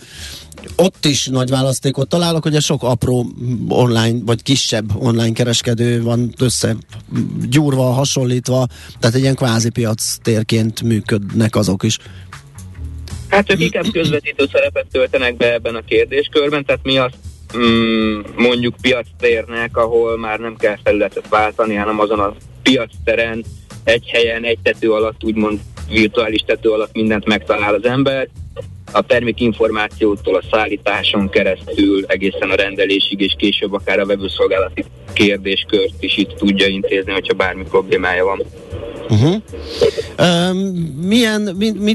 ott is nagy választékot találok, hogy sok apró online, vagy kisebb online kereskedő van összegyúrva, hasonlítva, tehát egy ilyen kvázi piac térként működnek azok is. Hát ők inkább közvetítő szerepet töltenek be ebben a kérdéskörben, tehát mi azt mondjuk piactérnek, ahol már nem kell felületet váltani, hanem azon a piacteren, egy helyen, egy tető alatt, úgymond virtuális tető alatt mindent megtalál az ember, a termék információtól a szállításon keresztül egészen a rendelésig, és később akár a webőszolgálati kérdéskört is itt tudja intézni, hogyha bármi problémája van. Uh-huh.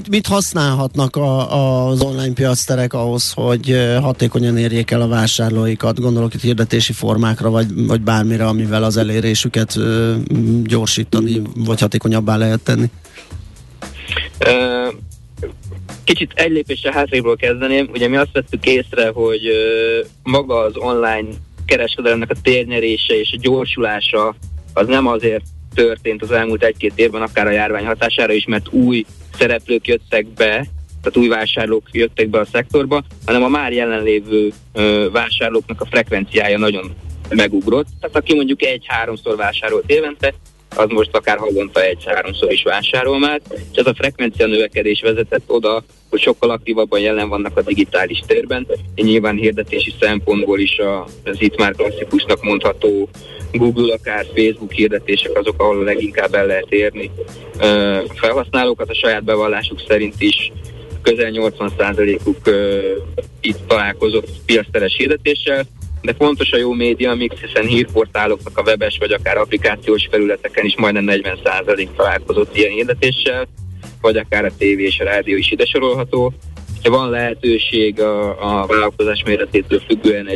Mit használhatnak az online piacterek ahhoz, hogy hatékonyan érjék el a vásárlóikat? Gondolok itt hirdetési formákra, vagy bármire, amivel az elérésüket gyorsítani, vagy hatékonyabbá lehet tenni? Kicsit egy lépésre hátrébről kezdeném. Ugye mi azt vettük észre, hogy maga az online kereskedelemnek a térnyerése és a gyorsulása az nem azért történt az elmúlt egy-két évben, akár a járvány hatására is, mert új szereplők jöttek be, tehát új vásárlók jöttek be a szektorba, hanem a már jelenlévő vásárlóknak a frekvenciája nagyon megugrott. Tehát aki mondjuk 1-3-szor vásárolt évente, az most akár havonta 1-3-szor is vásárol már, és ez a frekvencia növekedés vezetett oda, hogy sokkal aktívabban jelen vannak a digitális térben. Nyilván hirdetési szempontból is az itt már klasszikusnak mondható Google, akár Facebook hirdetések azok, ahol leginkább el lehet érni felhasználókat. A saját bevallásuk szerint is közel 80%-uk itt találkozott piacteres hirdetéssel, de fontos a jó média mix, hiszen hírportáloknak a webes vagy akár applikációs felületeken is majdnem 40% találkozott ilyen hirdetéssel, vagy akár a tévé és a rádió is ide sorolható. Ha van lehetőség a vállalkozás méretétől függően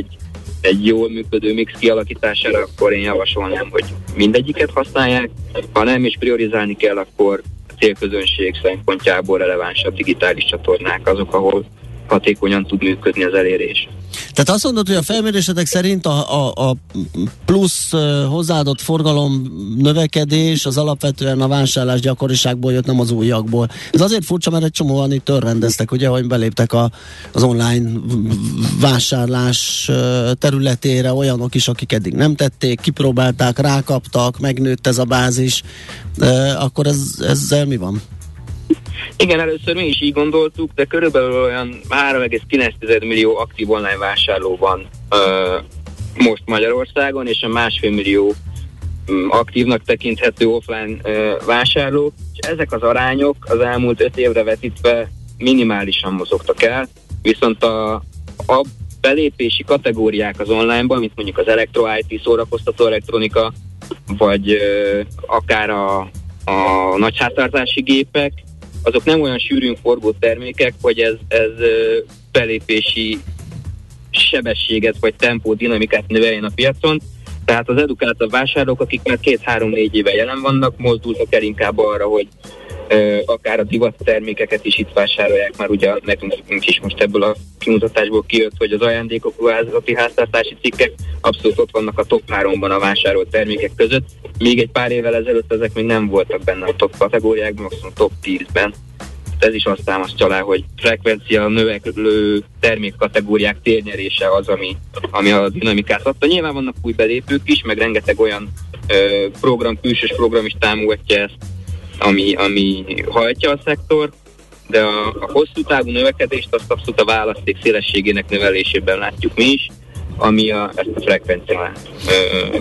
egy jól működő mix kialakítására, akkor én javasolnám, hogy mindegyiket használják, ha nem is priorizálni kell, akkor a célközönség szempontjából relevánsabb digitális csatornák azok, ahol hatékonyan tud működni az elérés. Tehát azt mondod, hogy a felmérésetek szerint a plusz hozzáadott forgalom növekedés az alapvetően a vásárlás gyakoriságból jött, nem az újakból. Ez azért furcsa, mert egy csomóan itt örrendeztek, ugye, hogy beléptek az online vásárlás területére olyanok is, akik eddig nem tették, kipróbálták, rákaptak, megnőtt ez a bázis. Akkor ezzel mi van? Igen, először mi is így gondoltuk, de körülbelül olyan 3,9 millió aktív online vásárló van most Magyarországon, és a 1,5 millió aktívnak tekinthető offline vásárló, és ezek az arányok az elmúlt 5 évre vetítve minimálisan mozogtak el, viszont a belépési kategóriák az onlineban, mint mondjuk az elektro-IT, szórakoztató elektronika, vagy akár a nagyháztartási gépek, azok nem olyan sűrűn forgó termékek, hogy ez belépési sebességet vagy tempó dinamikát növeljen a piacon. Tehát az edukáltabb vásárlók, akik már 2-3-4 éve jelen vannak, mozdultak el inkább arra, hogy akár a divat termékeket is itt vásárolják, már ugye nekünk is most ebből a kimutatásból kijött, hogy az ajándékok, ruházati, háztartási cikkek abszolút ott vannak a top 3-ban a vásárolt termékek között, még egy pár évvel ezelőtt ezek még nem voltak benne a top kategóriákban, maximum top 10-ben. Ez is azt támasztja alá, hogy frekvencia növeklő termékkategóriák térnyerése az, ami a dinamikát adta. Nyilván vannak új belépők is, meg rengeteg olyan külsős program is támogatja ezt, ami hajtja a szektor, de a hosszú távú növekedést azt abszolút a választék szélességének növelésében látjuk mi is, ami ezt a frekvenciát,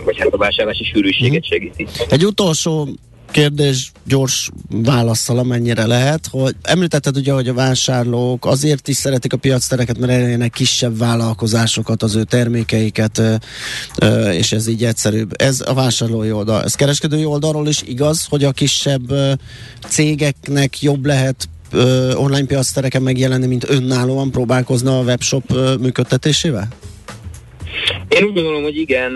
vagy hát a vásárlási sűrűséget segíti. Egy utolsó kérdés, gyors válaszsal, amennyire lehet, hogy említetted ugye, hogy a vásárlók azért is szeretik a piactereket, mert elérjenek kisebb vállalkozásokat, az ő termékeiket, és ez így egyszerűbb. Ez a vásárlói oldal. Ez kereskedői oldalról is igaz, hogy a kisebb cégeknek jobb lehet online piactereken megjelenni, mint önállóan próbálkozna a webshop működtetésével? Én úgy gondolom, hogy igen,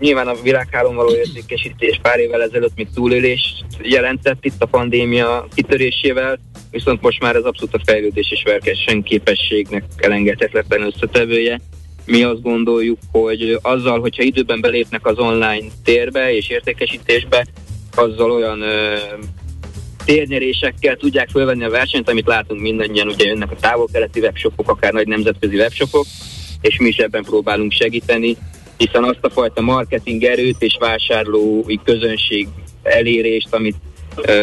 nyilván a világhálón való értékesítés pár évvel ezelőtt még túlélést jelentett itt a pandémia kitörésével, viszont most már ez abszolút a fejlődés és versenyképességnek elengedhetetlen összetevője. Mi azt gondoljuk, hogy azzal, hogyha időben belépnek az online térbe és értékesítésbe, azzal olyan térnyerésekkel tudják fölvenni a versenyt, amit látunk mindannyian, ugye jönnek a távol-keleti webshopok, akár nagy nemzetközi webshopok, és mi is ebben próbálunk segíteni, hiszen azt a fajta marketing erőt és vásárlói közönség elérést, amit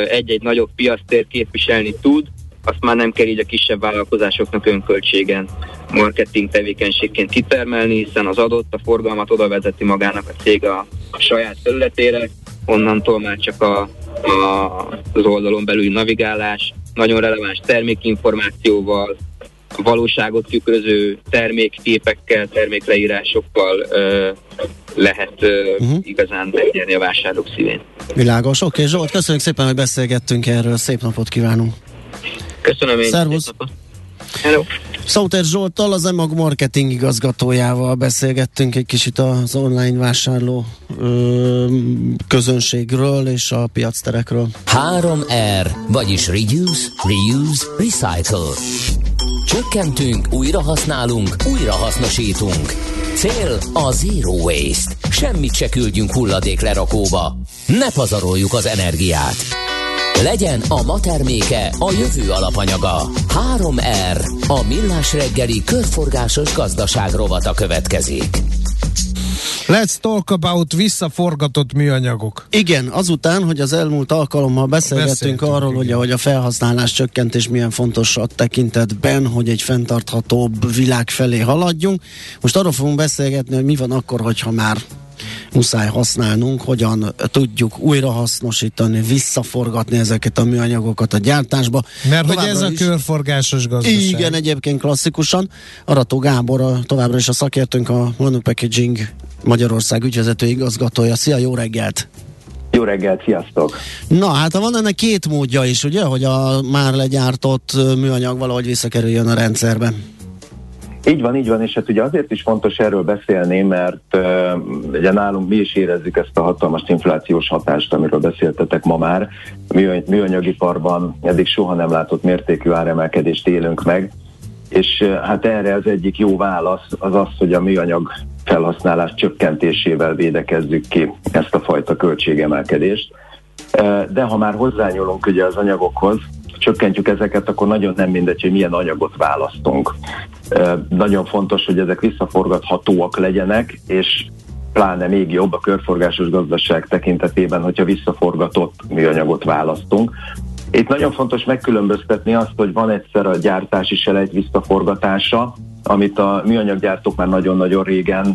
egy-egy nagyobb piactér képviselni tud, azt már nem kell így a kisebb vállalkozásoknak önköltségen marketing tevékenységként kitermelni, hiszen az adott a forgalmat oda vezeti magának a cég a saját területére, onnantól már csak az oldalon belüli navigálás, nagyon releváns termékinformációval, valóságot tükröző termékképekkel, termékleírásokkal lehet igazán megnyerni a vásárlók szívén. Világos, oké. Zsolt, köszönjük szépen, hogy beszélgettünk erről. Szép napot kívánunk! Köszönöm én! Szervusz! Hello! Szauter Zsolttal, az EMAG marketing igazgatójával beszélgettünk egy kicsit az online vásárló közönségről és a piacterekről. 3R, vagyis Reduce, Reuse, Recycle. Csökkentünk, újrahasználunk, újrahasznosítunk. Cél a Zero Waste. Semmit se küldjünk hulladéklerakóba. Ne pazaroljuk az energiát. Legyen a ma terméke a jövő alapanyaga. 3R, a Millás reggeli körforgásos gazdaság rovata következik. Let's talk about visszaforgatott műanyagok. Igen, azután, hogy az elmúlt alkalommal beszélgettünk arról, igen, hogy a felhasználás csökkentés milyen fontos a tekintetben, hogy egy fenntarthatóbb világ felé haladjunk. Most arról fogunk beszélgetni, hogy mi van akkor, hogyha már muszáj használnunk, hogyan tudjuk újrahasznosítani, visszaforgatni ezeket a műanyagokat a gyártásba. Mert továbbra hogy ez a körforgásos gazdaság. Igen, egyébként klasszikusan. Arató Gábor továbbra is a szakértőnk, a Monopackaging Magyarország ügyvezető igazgatója. Szia, jó reggelt! Jó reggelt, sziasztok! Na hát van ennek két módja is, ugye, hogy a már legyártott műanyag valahogy visszakerüljön a rendszerbe. Így van, és hát ugye azért is fontos erről beszélni, mert ugye nálunk mi is érezzük ezt a hatalmas inflációs hatást, amiről beszéltetek ma már. Műanyagiparban eddig soha nem látott mértékű áremelkedést élünk meg, és hát erre az egyik jó válasz az az, hogy a műanyag felhasználás csökkentésével védekezzük ki ezt a fajta költségemelkedést. De ha már hozzányúlunk ugye az anyagokhoz, csökkentjük ezeket, akkor nagyon nem mindegy, hogy milyen anyagot választunk. Nagyon fontos, hogy ezek visszaforgathatóak legyenek, és pláne még jobb a körforgásos gazdaság tekintetében, hogyha visszaforgatott műanyagot választunk. Itt nagyon fontos megkülönböztetni azt, hogy van egyszer a gyártási selejt visszaforgatása, amit a műanyaggyártók már nagyon-nagyon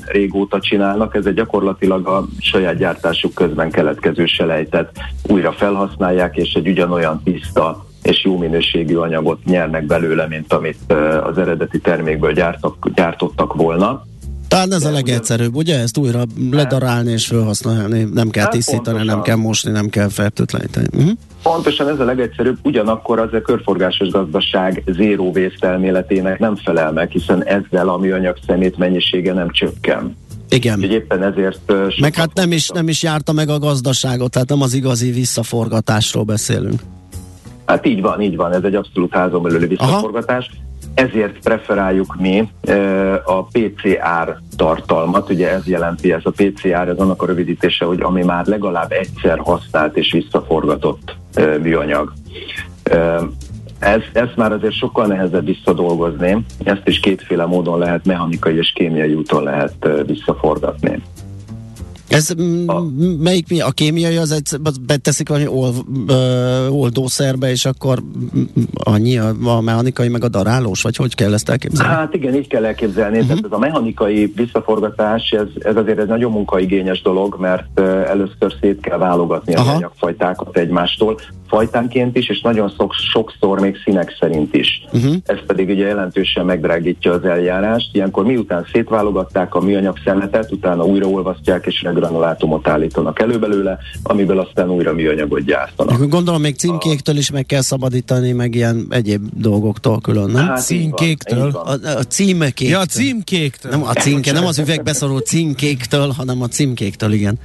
régóta csinálnak. Ez egy gyakorlatilag a saját gyártásuk közben keletkező selejtet újra felhasználják, és egy ugyanolyan tiszta és jó minőségű anyagot nyernek belőle, mint amit az eredeti termékből gyártottak volna. Tehát ez a legegyszerűbb, ugye? Ezt újra ledarálni és felhasználni, nem kell tisztítani, nem kell mosni, nem kell fertőtleníteni. Pontosan ez a legegyszerűbb, ugyanakkor az a körforgásos gazdaság zero waste elméletének nem felel meg, hiszen ezzel a műanyag szemét mennyisége nem csökken. Igen. Úgyhogy éppen ezért... Meg hát nem is járta meg a gazdaságot, tehát nem az igazi visszaforgatásról beszélünk. Hát így van, ez egy abszolút házon belüli visszaforgatás. Aha. Ezért preferáljuk mi a PCR tartalmat, ugye ez jelenti, ez a PCR, ez annak a rövidítése, hogy ami már legalább egyszer használt és visszaforgatott műanyag. Ezt már azért sokkal nehezebb visszadolgozni, ezt is kétféle módon lehet, mechanikai és kémiai úton lehet visszaforgatni. Ez melyik mi? A kémiai az egy, beteszik valami oldószerbe, és akkor annyi a mechanikai meg a darálós, vagy hogy kell ezt elképzelni? Hát igen, így kell elképzelni. Tehát ez a mechanikai visszaforgatás, ez azért egy nagyon munkaigényes dolog, mert először szét kell válogatni a anyagfajtákat egymástól, fajtánként is, és nagyon sokszor még színek szerint is. Ez pedig ugye jelentősen megdrágítja az eljárást. Ilyenkor miután szétválogatták a műanyag szemetet, utána újraolvasztják és granulátumot állítanak elő belőle, amiből aztán újra műanyagot gyártanak. Gondolom még címkéktől is meg kell szabadítani, meg ilyen egyéb dolgoktól külön, nem? Hát címkéktől? A címekéktől. Ja, a címkéktől. Nem, a címke, nem az üvegbeszoró címkéktől, hanem a címkéktől, igen.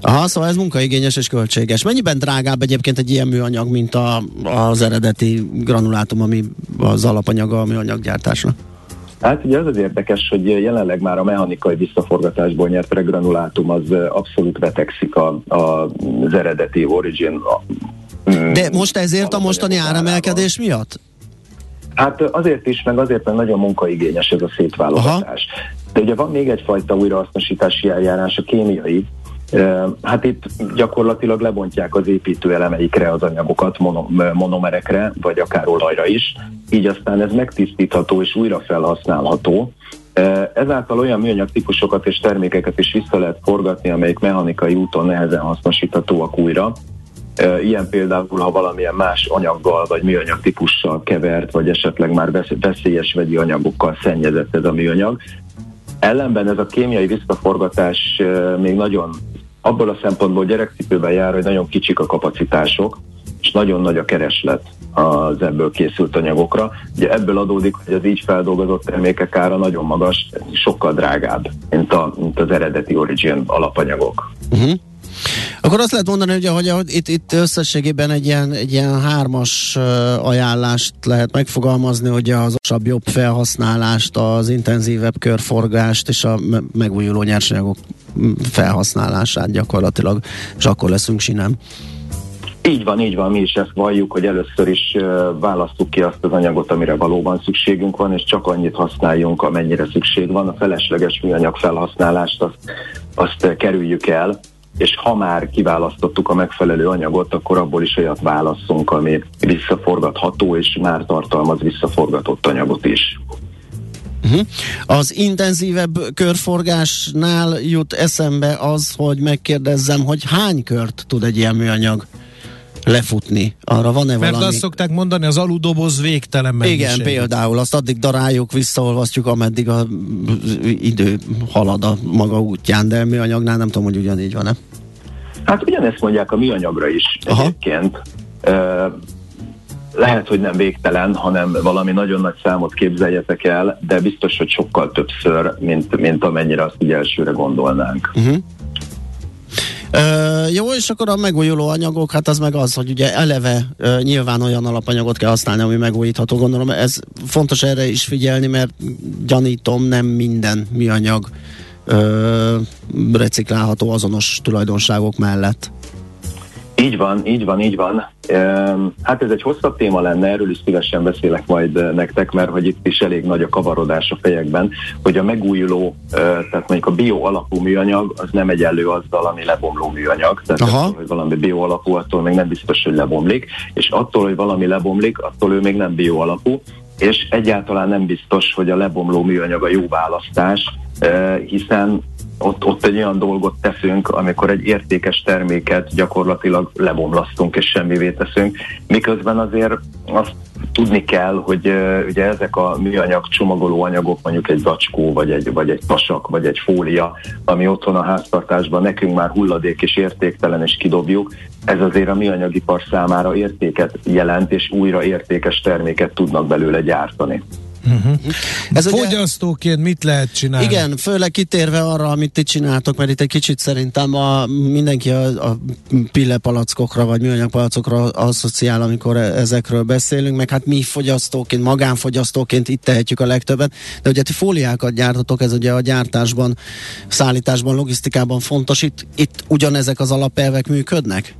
Aha, szóval ez munkaigényes és költséges. Mennyiben drágább egyébként egy ilyen műanyag, mint az eredeti granulátum, ami az alapanyaga a műanyaggyártásra? Hát ugye ez az érdekes, hogy jelenleg már a mechanikai visszaforgatásból nyert regranulátum az abszolút vetekszik az eredeti origin. De most ezért a mostani áremelkedés miatt? Hát azért is, meg azért, mert nagyon munkaigényes ez a szétválogatás. Aha. De ugye van még egyfajta újrahasznosítási eljárás, a kémiai. Hát itt gyakorlatilag lebontják az építő elemeikre az anyagokat, monomerekre, vagy akár olajra is, így aztán ez megtisztítható és újra felhasználható. Ezáltal olyan műanyag típusokat és termékeket is vissza lehet forgatni, amelyik mechanikai úton nehezen hasznosíthatóak újra. Ilyen például, ha valamilyen más anyaggal vagy műanyag típussal kevert, vagy esetleg már veszélyes vegyi anyagokkal szennyezett ez a műanyag. Ellenben ez a kémiai visszaforgatás még nagyon abból a szempontból gyerekcipőben jár, hogy nagyon kicsik a kapacitások, és nagyon nagy a kereslet az ebből készült anyagokra. Ugye ebből adódik, hogy az így feldolgozott termékek ára nagyon magas, sokkal drágább, mint az eredeti origin alapanyagok. Uh-huh. Akkor azt lehet mondani, hogy itt összességében egy ilyen hármas ajánlást lehet megfogalmazni, hogy az okosabb, jobb felhasználást, az intenzívebb körforgást és a megújuló nyersanyagok felhasználását gyakorlatilag, és akkor leszünk sinem. Így van, mi is ezt valljuk, hogy először is választjuk ki azt az anyagot, amire valóban szükségünk van, és csak annyit használjunk, amennyire szükség van. A felesleges műanyag felhasználást azt kerüljük el, és ha már kiválasztottuk a megfelelő anyagot, akkor abból is olyat válasszunk, ami visszaforgatható, és már tartalmaz visszaforgatott anyagot is. Uh-huh. Az intenzívebb körforgásnál jut eszembe az, hogy megkérdezzem, hogy hány kört tud egy ilyen műanyag lefutni. Arra van-e valami? Mert azt szokták mondani, az aludoboz végtelen mennyiség. Igen, például azt addig daráljuk, visszaolvasztjuk, ameddig az idő halad a maga útján, de műanyagnál nem tudom, hogy ugyanígy van-e. Hát ugyanezt mondják a műanyagra is. Aha. Egyébként. Lehet, hogy nem végtelen, hanem valami nagyon nagy számot képzeljetek el, de biztos, hogy sokkal többször, mint amennyire azt így elsőre gondolnánk. Uh-huh. Jó, és akkor a megújuló anyagok, hát az meg az, hogy ugye eleve nyilván olyan alapanyagot kell használni, ami megújítható, gondolom. Ez fontos erre is figyelni, mert gyanítom, nem minden műanyag reciklálható azonos tulajdonságok mellett. Így van. Hát ez egy hosszabb téma lenne, erről is szívesen beszélek majd nektek, mert hogy itt is elég nagy a kavarodás a fejekben, hogy a megújuló, tehát mondjuk a bio alapú műanyag, az nem egyenlő azzal, ami lebomló műanyag. Tehát attól, hogy valami bio alapú, attól még nem biztos, hogy lebomlik, és attól, hogy valami lebomlik, attól ő még nem bio alapú, és egyáltalán nem biztos, hogy a lebomló műanyag a jó választás, hiszen ott egy olyan dolgot teszünk, amikor egy értékes terméket gyakorlatilag lebomlasztunk és semmivé teszünk, miközben azért azt tudni kell, hogy ugye ezek a műanyag csomagoló anyagok, mondjuk egy zacskó, vagy egy pasak, vagy egy fólia, ami otthon a háztartásban nekünk már hulladék és értéktelen, és kidobjuk, ez azért a műanyagipar számára értéket jelent, és újra értékes terméket tudnak belőle gyártani. Uh-huh. Ez fogyasztóként ugye, mit lehet csinálni? Igen, főleg kitérve arra, amit ti csináltok, mert itt egy kicsit szerintem mindenki a pillepalackokra vagy műanyagpalackokra asszociál, amikor ezekről beszélünk, meg hát mi fogyasztóként, magánfogyasztóként itt tehetjük a legtöbbet, de ugye ti fóliákat gyártatok, ez ugye a gyártásban, szállításban, logisztikában fontos, itt ugyanezek az alapelvek működnek?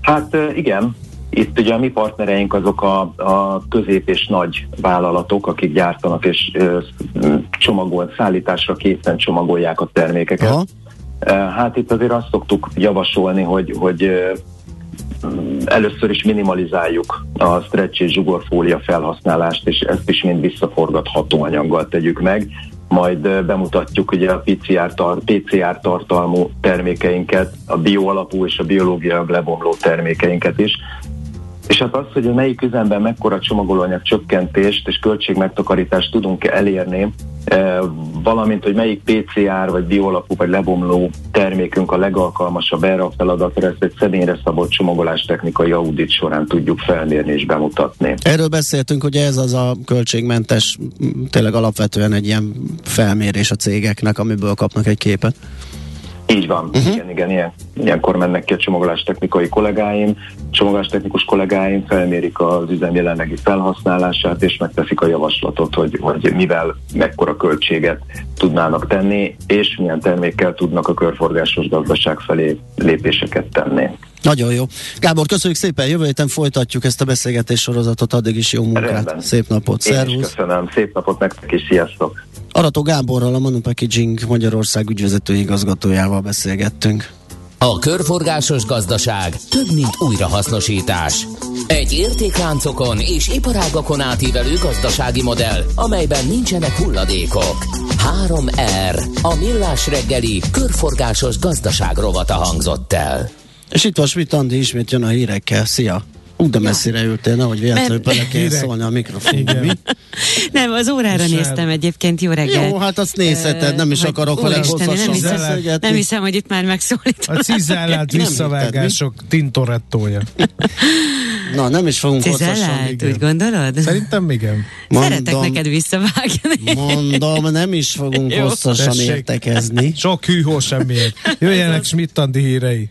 Hát igen. Itt ugye a mi partnereink azok a közép és nagy vállalatok, akik gyártanak és szállításra készen csomagolják a termékeket. Aha. Hát itt azért azt szoktuk javasolni, hogy először is minimalizáljuk a stretch és zsugorfólia felhasználást, és ezt is mind visszaforgatható anyaggal tegyük meg. Majd bemutatjuk ugye a PCR tartalmú termékeinket, a bio alapú és a biológiailag lebomló termékeinket is. És hát az, hogy melyik üzemben mekkora csomagolóanyag csökkentést és költségmegtakarítást tudunk elérni, valamint, hogy melyik PCR vagy biolapú vagy lebomló termékünk a legalkalmasabb erre a feladatra, ezt egy személyre szabott csomagolás technikai audit során tudjuk felmérni és bemutatni. Erről beszéltünk, hogy ez az a költségmentes, tényleg alapvetően egy ilyen felmérés a cégeknek, amiből kapnak egy képet. Így van, igen, ilyenkor mennek ki a csomagolástechnikai kollégáim, csomagolástechnikus kollégáim, felmérik az üzem jelenlegi felhasználását, és megteszik a javaslatot, hogy mivel mekkora költséget tudnának tenni, és milyen termékkel tudnak a körforgásos gazdaság felé lépéseket tenni. Nagyon jó. Gábor, köszönjük szépen, jövő héten folytatjuk ezt a beszélgetés sorozatot, addig is jó munkát. Rendben. Szép napot, szervusz! Én is köszönöm, szép napot nektek is, sziasztok! Arató Gáborral, a Manu Packaging Magyarország ügyvezető igazgatójával beszélgettünk. A körforgásos gazdaság több, mint újrahasznosítás. Egy értékláncokon és iparágakon átívelő gazdasági modell, amelyben nincsenek hulladékok. 3R, a Millás reggeli körforgásos gazdaság rovata hangzott el. És itt van Schmidt Andi, ismét jön a hírekkel. Szia! De messzire ültél, nehogy véletlenül bele kell szólni a mikrofonba. Nem, az órára néztem egyébként, jó reggel. Jó, hát azt nézheted, nem is akarok vele hosszasabban. Nem hiszem, hogy itt már megszólítanak. A cizellált visszavágások tintorettója. Na, nem is fogunk hosszasabban. Úgy gondolod? Szerintem igen. Szeretek neked visszavágni. Mondom, nem is fogunk hosszasan értekezni. Sok hűhó semmiért. Jöjjenek Schmidt Andi hírei.